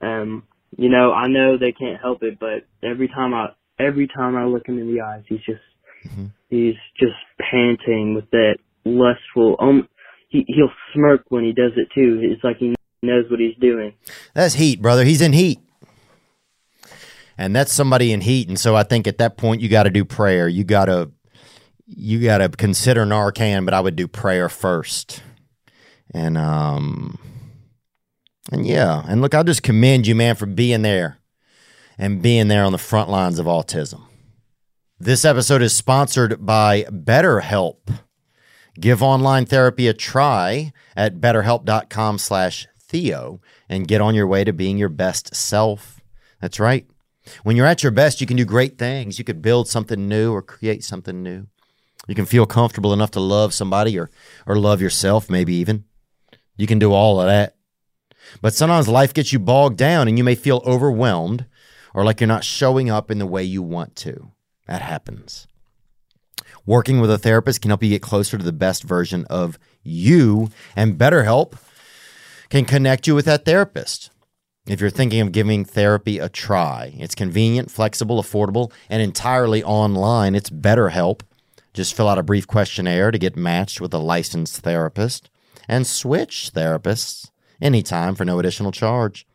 Um, you know, I know they can't help it, but every time I, every time I look him in the eyes, he's just, mm-hmm. he's just panting with that lustful, um, he, he'll smirk when he does it too. It's like he knows what he's doing. That's heat, brother. He's in heat. And that's somebody in heat. And so I think at that point, you got to do prayer. You got to you got to consider Narcan, but I would do prayer first. And, um, and yeah. And look, I'll just commend you, man, for being there and being there on the front lines of autism. This episode is sponsored by BetterHelp. Give online therapy a try at BetterHelp dot com slash Theo and get on your way to being your best self. That's right. When you're at your best, you can do great things. You could build something new or create something new. You can feel comfortable enough to love somebody or or love yourself, maybe even. You can do all of that. But sometimes life gets you bogged down and you may feel overwhelmed or like you're not showing up in the way you want to. That happens. Working with a therapist can help you get closer to the best version of you, and BetterHelp can connect you with that therapist. If you're thinking of giving therapy a try, it's convenient, flexible, affordable, and entirely online. It's BetterHelp. Just fill out a brief questionnaire to get matched with a licensed therapist and switch therapists anytime for no additional charge.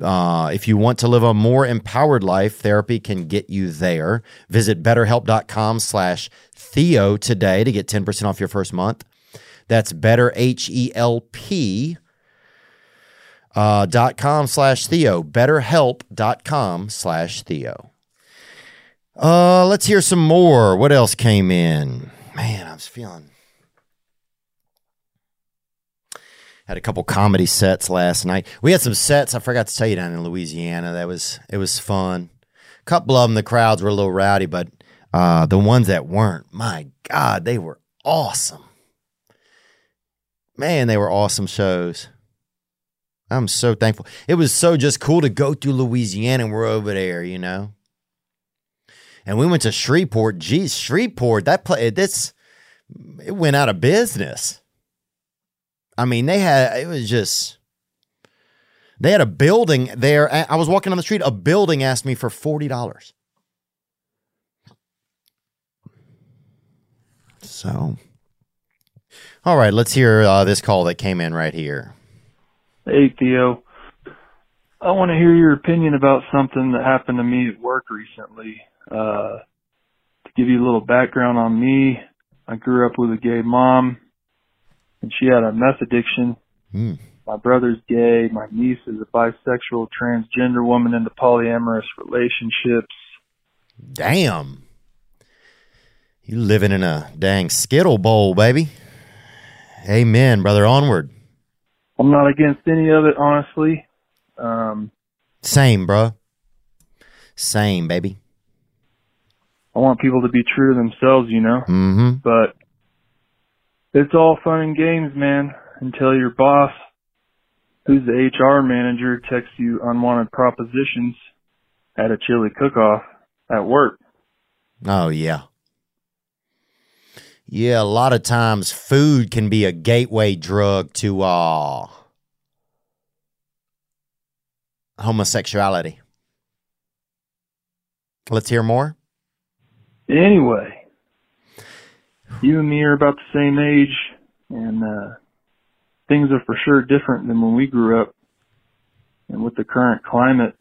Uh, if you want to live a more empowered life, therapy can get you there. Visit BetterHelp.com slash Theo today to get ten percent off your first month. That's Better H E L P uh, dot com slash Theo. BetterHelp.com slash Theo. Uh, let's hear some more. What else came in? Man, I was feeling... Had a couple comedy sets last night. We had some sets, I forgot to tell you, down in Louisiana. That was, it was fun. A couple of them, the crowds were a little rowdy, but uh, the ones that weren't, my God, they were awesome. Man, they were awesome shows. I'm so thankful. It was so just cool to go through Louisiana and we're over there, you know. And we went to Shreveport. Geez, Shreveport, that place, this, it went out of business. I mean, they had, it was just, they had a building there. I was walking down the street. A building asked me for forty dollars. So, all right, let's hear uh, this call that came in right here. Hey, Theo. I want to hear your opinion about something that happened to me at work recently. Uh, to give you a little background on me, I grew up with a gay mom. And she had a meth addiction. Mm. My brother's gay. My niece is a bisexual transgender woman into polyamorous relationships. Damn. You living in a dang Skittle bowl, baby. Amen, brother. Onward. I'm not against any of it, honestly. Um, Same, bro. Same, baby. I want people to be true to themselves, you know? Mm-hmm. But... it's all fun and games, man, until your boss, who's the H R manager, texts you unwanted propositions at a chili cook-off at work. Oh, yeah. Yeah, a lot of times food can be a gateway drug to uh, homosexuality. Let's hear more. Anyway. You and me are about the same age, and uh, things are for sure different than when we grew up. And with the current climate,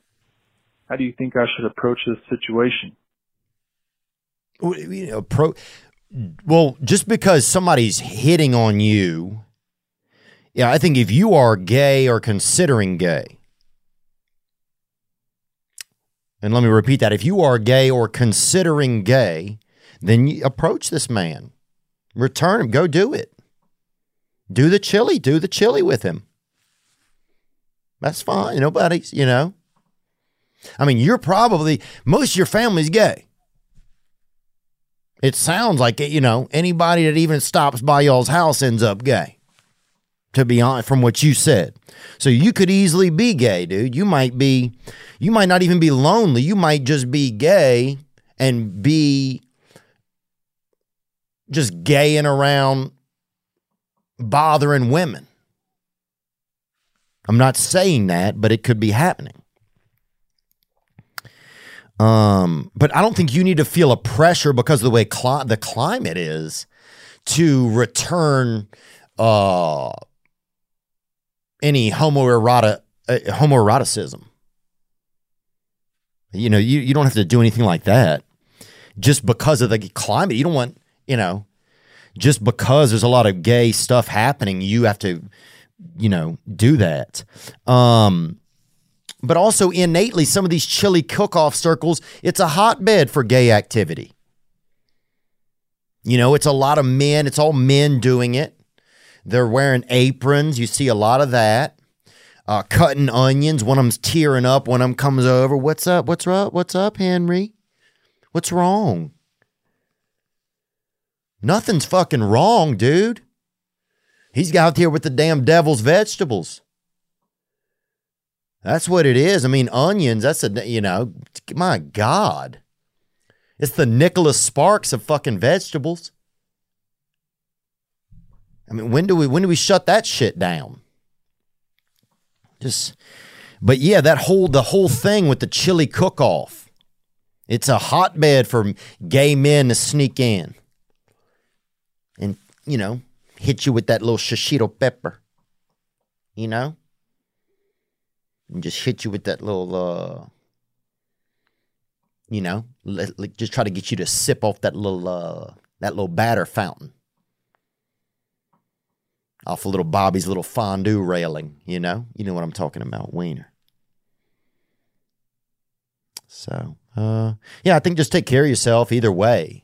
how do you think I should approach this situation? Well, just because somebody's hitting on you, yeah, I think if you are gay or considering gay, and let me repeat that, if you are gay or considering gay, then you approach this man. Return him. Go do it. Do the chili. Do the chili with him. That's fine. Nobody's, you know. I mean, you're probably, most of your family's gay. It sounds like, it, you know, anybody that even stops by y'all's house ends up gay. To be honest, from what you said. So you could easily be gay, dude. You might be, you might not even be lonely. You might just be gay and be just gaying around, bothering women. I'm not saying that, but it could be happening. Um, but I don't think you need to feel a pressure because of the way cli- the climate is to return uh, any homoeroti- uh, homoeroticism. You know, you, you don't have to do anything like that. Just because of the climate, you don't want... You know, just because there's a lot of gay stuff happening, you have to, you know, do that. Um, but also innately, some of these chili cook-off circles, it's a hotbed for gay activity. You know, it's a lot of men. It's all men doing it. They're wearing aprons. You see a lot of that. uh, cutting onions. One of them's tearing up. One of them comes over. What's up? What's up? What's up, Henry? What's wrong? Nothing's fucking wrong, dude. He's out here with the damn devil's vegetables. That's what it is. I mean, onions, that's a, you know, my God. It's the Nicholas Sparks of fucking vegetables. I mean, when do we when do we shut that shit down? Just, but yeah, that whole, the whole thing with the chili cook-off. It's a hotbed for gay men to sneak in. And, you know, hit you with that little shishito pepper. You know? And just hit you with that little, uh, you know, l- l- just try to get you to sip off that little, uh, that little batter fountain. Off a little Bobby's little fondue railing, you know? You know what I'm talking about, wiener. So, uh, yeah, I think just take care of yourself either way.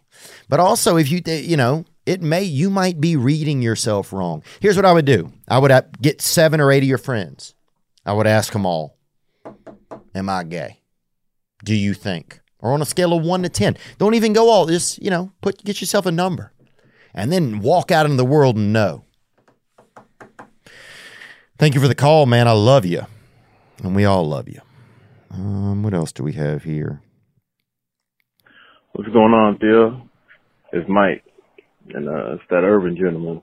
But also, if you, you know, it may, you might be reading yourself wrong. Here's what I would do. I would get seven or eight of your friends. I would ask them all, am I gay? Do you think? Or on a scale of one to ten. Don't even go all this, you know, put, get yourself a number. And then walk out into the world and know. Thank you for the call, man. I love you. And we all love you. Um, what else do we have here? What's going on, Theo? It's Mike. And uh, it's that urban gentleman.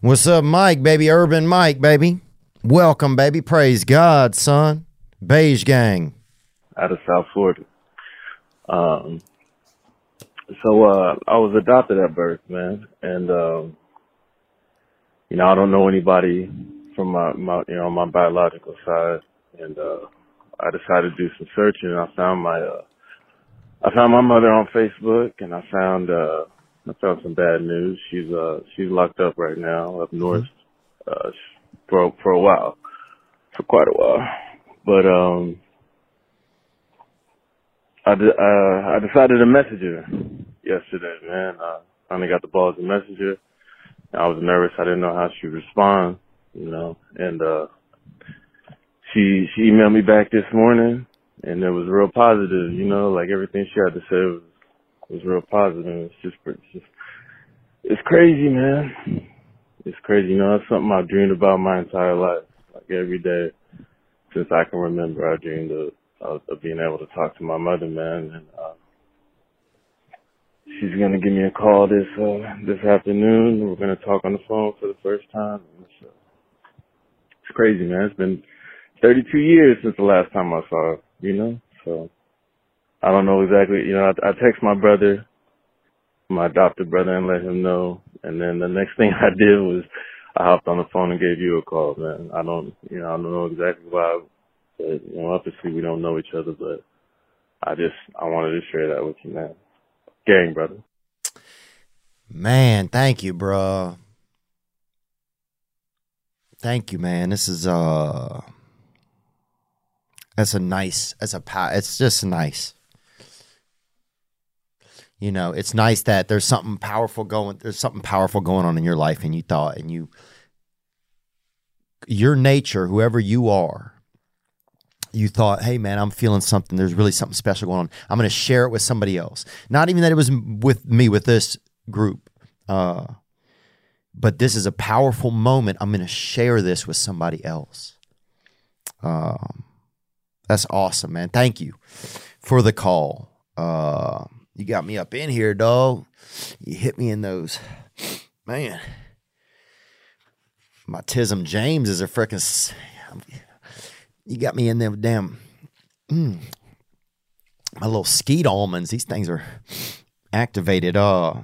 What's up, Mike, baby? Urban Mike, baby. Welcome, baby. Praise God, son. Beige Gang. Out of South Florida. Um, so uh, I was adopted at birth, man. And, um, you know, I don't know anybody from my, my you know, my biological side. And uh, I decided to do some searching. And I found my, uh, I found my mother on Facebook. And I found, uh, I found some bad news. She's, uh, she's locked up right now up north. Mm-hmm. Uh, For, for a while, for quite a while, but um, I, de- uh, I decided to message her yesterday, man. I finally got the balls to message her. I was nervous. I didn't know how she would respond, you know, and uh, she, she emailed me back this morning, and it was real positive, you know, like everything she had to say was, was real positive. It's just, it's just, it's crazy, man. It's crazy, you know, that's something I've dreamed about my entire life. Like every day since I can remember, I dreamed of, of, of being able to talk to my mother, man. And uh, she's going to give me a call this uh, this afternoon. We're going to talk on the phone for the first time. It's, uh, it's crazy, man. It's been thirty-two years since the last time I saw her, you know? So I don't know exactly, you know, I, I text my brother, my adopted brother, and let him know. And then the next thing I did was I hopped on the phone and gave you a call, man. I don't, you know, I don't know exactly why, but, you know, obviously we don't know each other, but I just, I wanted to share that with you, man. Gang, brother. Man, thank you, bro. Thank you, man. This is, uh, that's a nice, that's a, it's just nice. You know, it's nice that there's something powerful going, there's something powerful going on in your life, and you thought, and you, your nature, whoever you are, you thought, hey man, I'm feeling something. There's really something special going on. I'm going to share it with somebody else. Not even that it was with me, with this group, uh, but this is a powerful moment. I'm going to share this with somebody else. Um, that's awesome, man. Thank you for the call. Uh, You got me up in here, dog. You hit me in those. Man. My Tism James is a freaking... You got me in them damn... Mm, my little skeet almonds. These things are activated. Uh,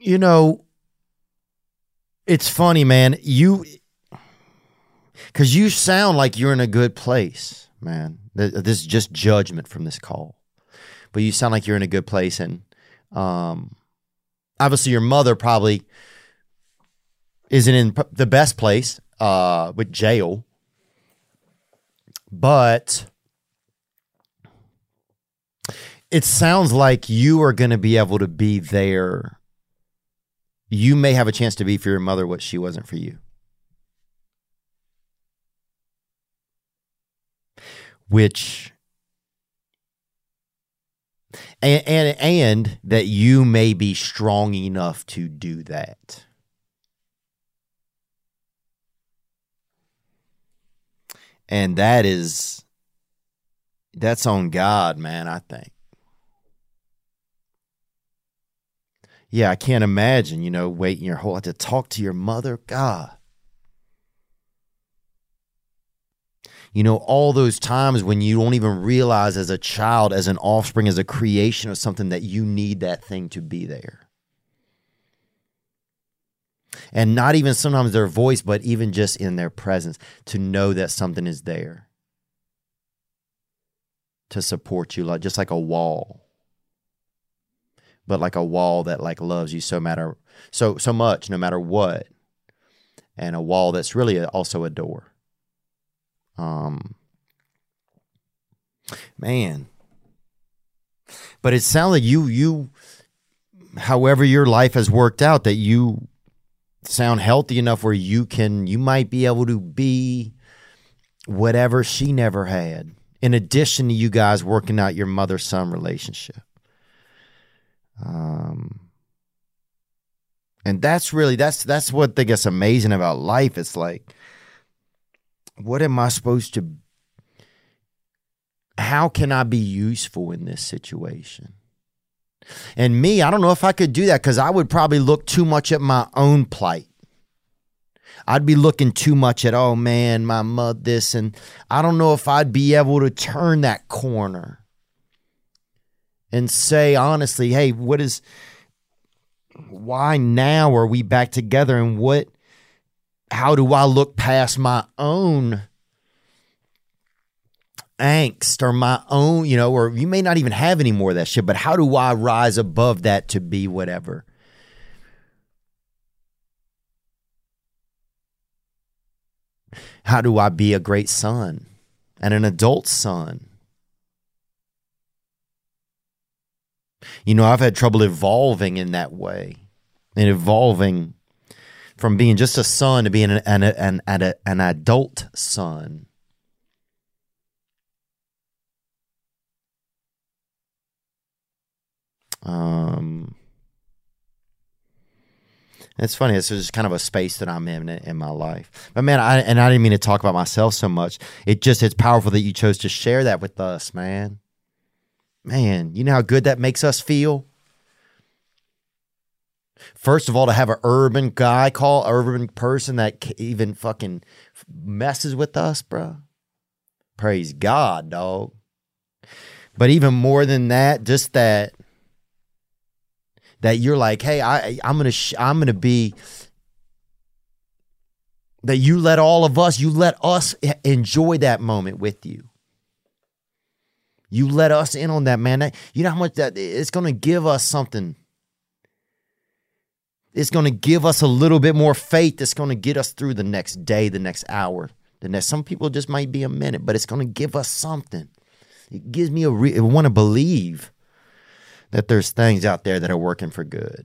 you know, it's funny, man. You... Because you sound like you're in a good place, man. This is just judgment from this call. But you sound like you're in a good place. And um, obviously your mother probably isn't in the best place uh, with jail. But it sounds like you are going to be able to be there you may have a chance to be for your mother what she wasn't for you. Which, and, and, and that you may be strong enough to do that. And that is, that's on God, man, I think. Yeah, I can't imagine, you know, waiting your whole life to talk to your mother. God. You know, all those times when you don't even realize as a child, as an offspring, as a creation of something, that you need that thing to be there. And not even sometimes their voice, but even just in their presence, to know that something is there to support you, like just like a wall, but like a wall that like loves you so matter so so much, no matter what, and a wall that's really also a door. Um, man, but it sounds like you you, however your life has worked out, that you sound healthy enough where you can, you might be able to be whatever she never had, in addition to you guys working out your mother-son relationship. Um, and that's really, that's, that's what I think is amazing about life. It's like, what am I supposed to, how can I be useful in this situation? And me, I don't know if I could do that, because I would probably look too much at my own plight. I'd be looking too much at, oh man, my mud this, and I don't know if I'd be able to turn that corner and say honestly, hey, what is, why now are we back together, and what, how do I look past my own angst or my own, you know, or you may not even have any more of that shit, but how do I rise above that to be whatever? How do I be a great son and an adult son? You know, I've had trouble evolving in that way, and evolving from being just a son to being an an an, an, an adult son. Um, it's funny. This is just kind of a space that I'm in in my life. But man, I and I didn't mean to talk about myself so much. It just, it's powerful that you chose to share that with us, man. Man, you know how good that makes us feel? First of all, to have an urban guy call, an urban person that even fucking messes with us, bro. Praise God, dog. But even more than that, just that, that you're like, hey, I, I'm gonna, sh- I'm gonna be. That you let all of us, you let us enjoy that moment with you. You let us in on that, man. That, you know how much that, it's gonna give us something. It's gonna give us a little bit more faith. That's gonna get us through the next day, the next hour, the next. Some people just might be a minute, but it's gonna give us something. It gives me a re- I want to believe that there's things out there that are working for good.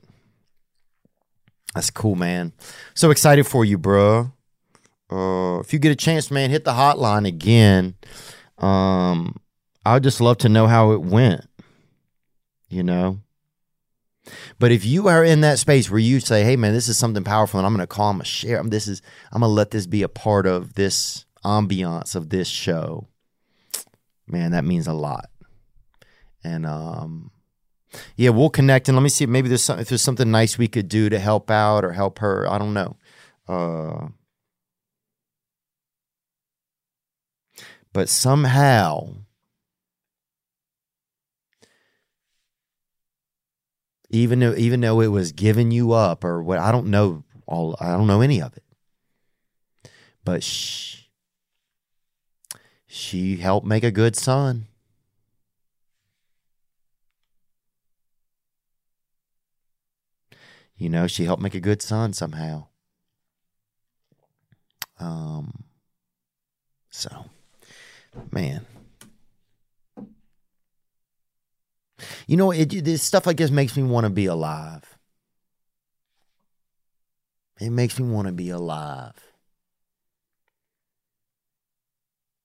That's cool, man. So excited for you, bro. Uh, if you get a chance, man, hit the hotline again. Um, I'd just love to know how it went, you know. But if you are in that space where you say, hey, man, this is something powerful, and I'm going to call, I'm going to share, this is, I'm going to let this be a part of this ambiance of this show, man, that means a lot. And, um, yeah, we'll connect, and let me see if maybe there's some, if there's something nice we could do to help out or help her. I don't know, uh, but somehow, even though even though it was giving you up or what, I don't know all, I don't know any of it, but she, she helped make a good son. You know, she helped make a good son somehow. Um, so, man. You know, it, this stuff like this makes me want to be alive. It makes me want to be alive.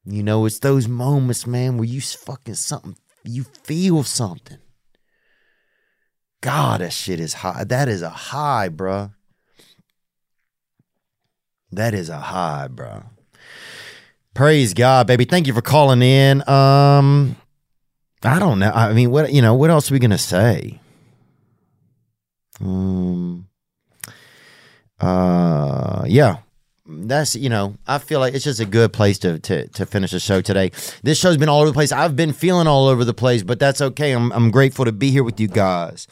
You know, it's those moments, man, where you fucking something, you feel something. God, that shit is high. That is a high, bro. That is a high, bro. Praise God, baby. Thank you for calling in. Um, I don't know. I mean, what you know? What else are we gonna say? Um. Uh. Yeah. That's, you know, I feel like it's just a good place to, to to finish the show today. This show's been all over the place. I've been feeling all over the place, but that's okay. I'm I'm grateful to be here with you guys.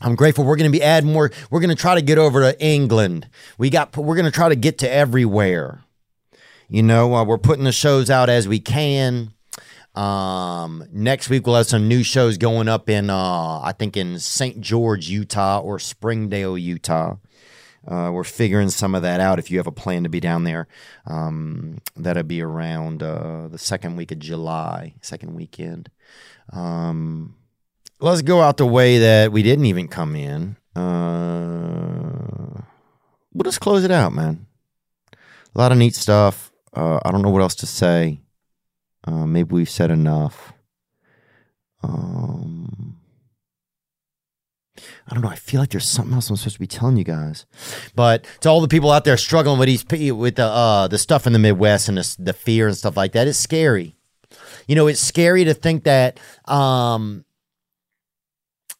I'm grateful. We're going to be adding more. We're going to try to get over to England. We got. We're going to try to get to everywhere. You know, uh, we're putting the shows out as we can. Um, next week we'll have some new shows going up in, uh, I think in Saint George, Utah, or Springdale, Utah. Uh, we're figuring some of that out. If you have a plan to be down there, um, that'll be around uh, the second week of July, second weekend. Um, let's go out the way that we didn't even come in. Uh, we'll just close it out, man. A lot of neat stuff. Uh, I don't know what else to say. Uh, maybe we've said enough. Um... I don't know. I feel like there's something else I'm supposed to be telling you guys, but to all the people out there struggling with these with the uh, the stuff in the Midwest and the, the fear and stuff like that, it's scary. You know, it's scary to think that um,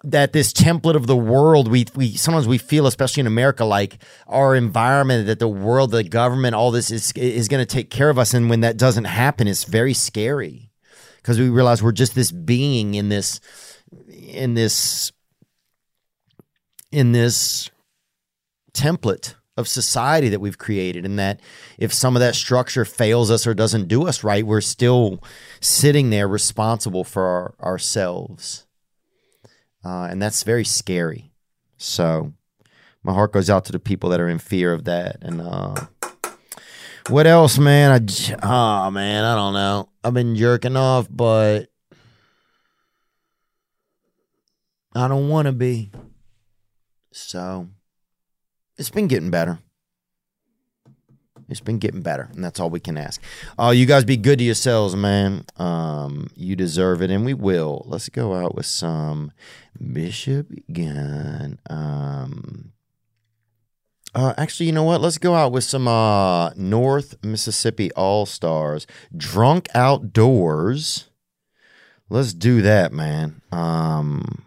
that this template of the world we we sometimes we feel, especially in America, like our environment, that the world, the government, all this is is going to take care of us, and when that doesn't happen, it's very scary because we realize we're just this being in this in this. in this template of society that we've created, and that if some of that structure fails us or doesn't do us right, we're still sitting there responsible for our, ourselves. Uh, and that's very scary. So my heart goes out to the people that are in fear of that. And uh, what else, man? I, oh, man, I don't know. I've been jerking off, but I don't want to be. So it's been getting better. It's been getting better, and that's all we can ask. Oh, uh, you guys be good to yourselves, man. Um, you deserve it, and we will. Let's go out with some Bishop Gunn. Um, uh, actually, you know what? Let's go out with some uh, North Mississippi All-Stars. Drunk Outdoors. Let's do that, man. Um...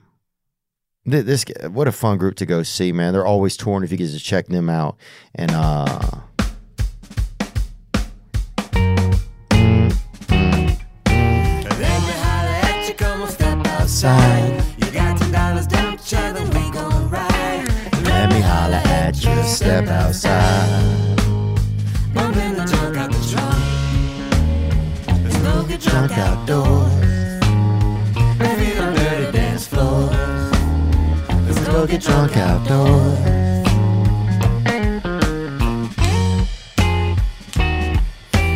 This, what a fun group to go see, man. They're always touring if you get to check them out. And, uh... Let me holler at you, come on, step outside. You got ten dollars, don't try that we gon' ride. Let me holler at you, step outside. Bumpin' the junk out the trunk. There's no good drunk outdoors. Baby, feet on dirty dance floor. Go get drunk outdoors.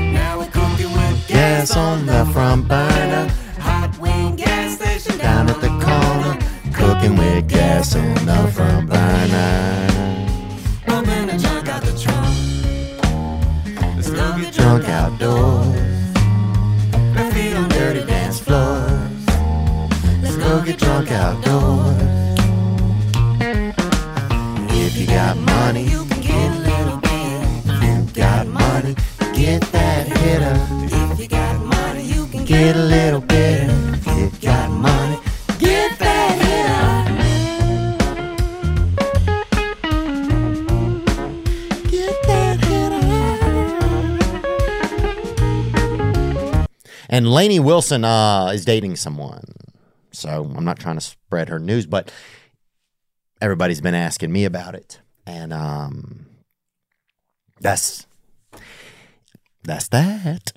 Now we're cooking with gas on the front burner. Hot wing gas station down at the corner. Cooking with gas on the front burner. Bumping the junk out the trunk. Let's go get drunk outdoors. My feet on dirty dance floors. Let's go get drunk outdoors. You got money, you can get a little bit. You got money, get that hitter. If you got money, you can get a little bit. You got money, get that hitter. Get that hitter. And Lainey Wilson uh, is dating someone. So I'm not trying to spread her news, but everybody's been asking me about it, and um, that's that's that.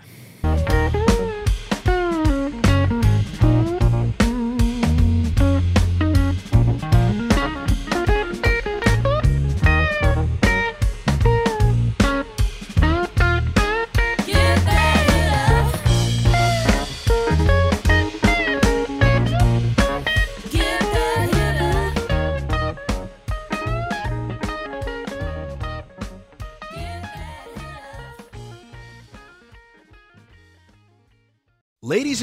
Ladies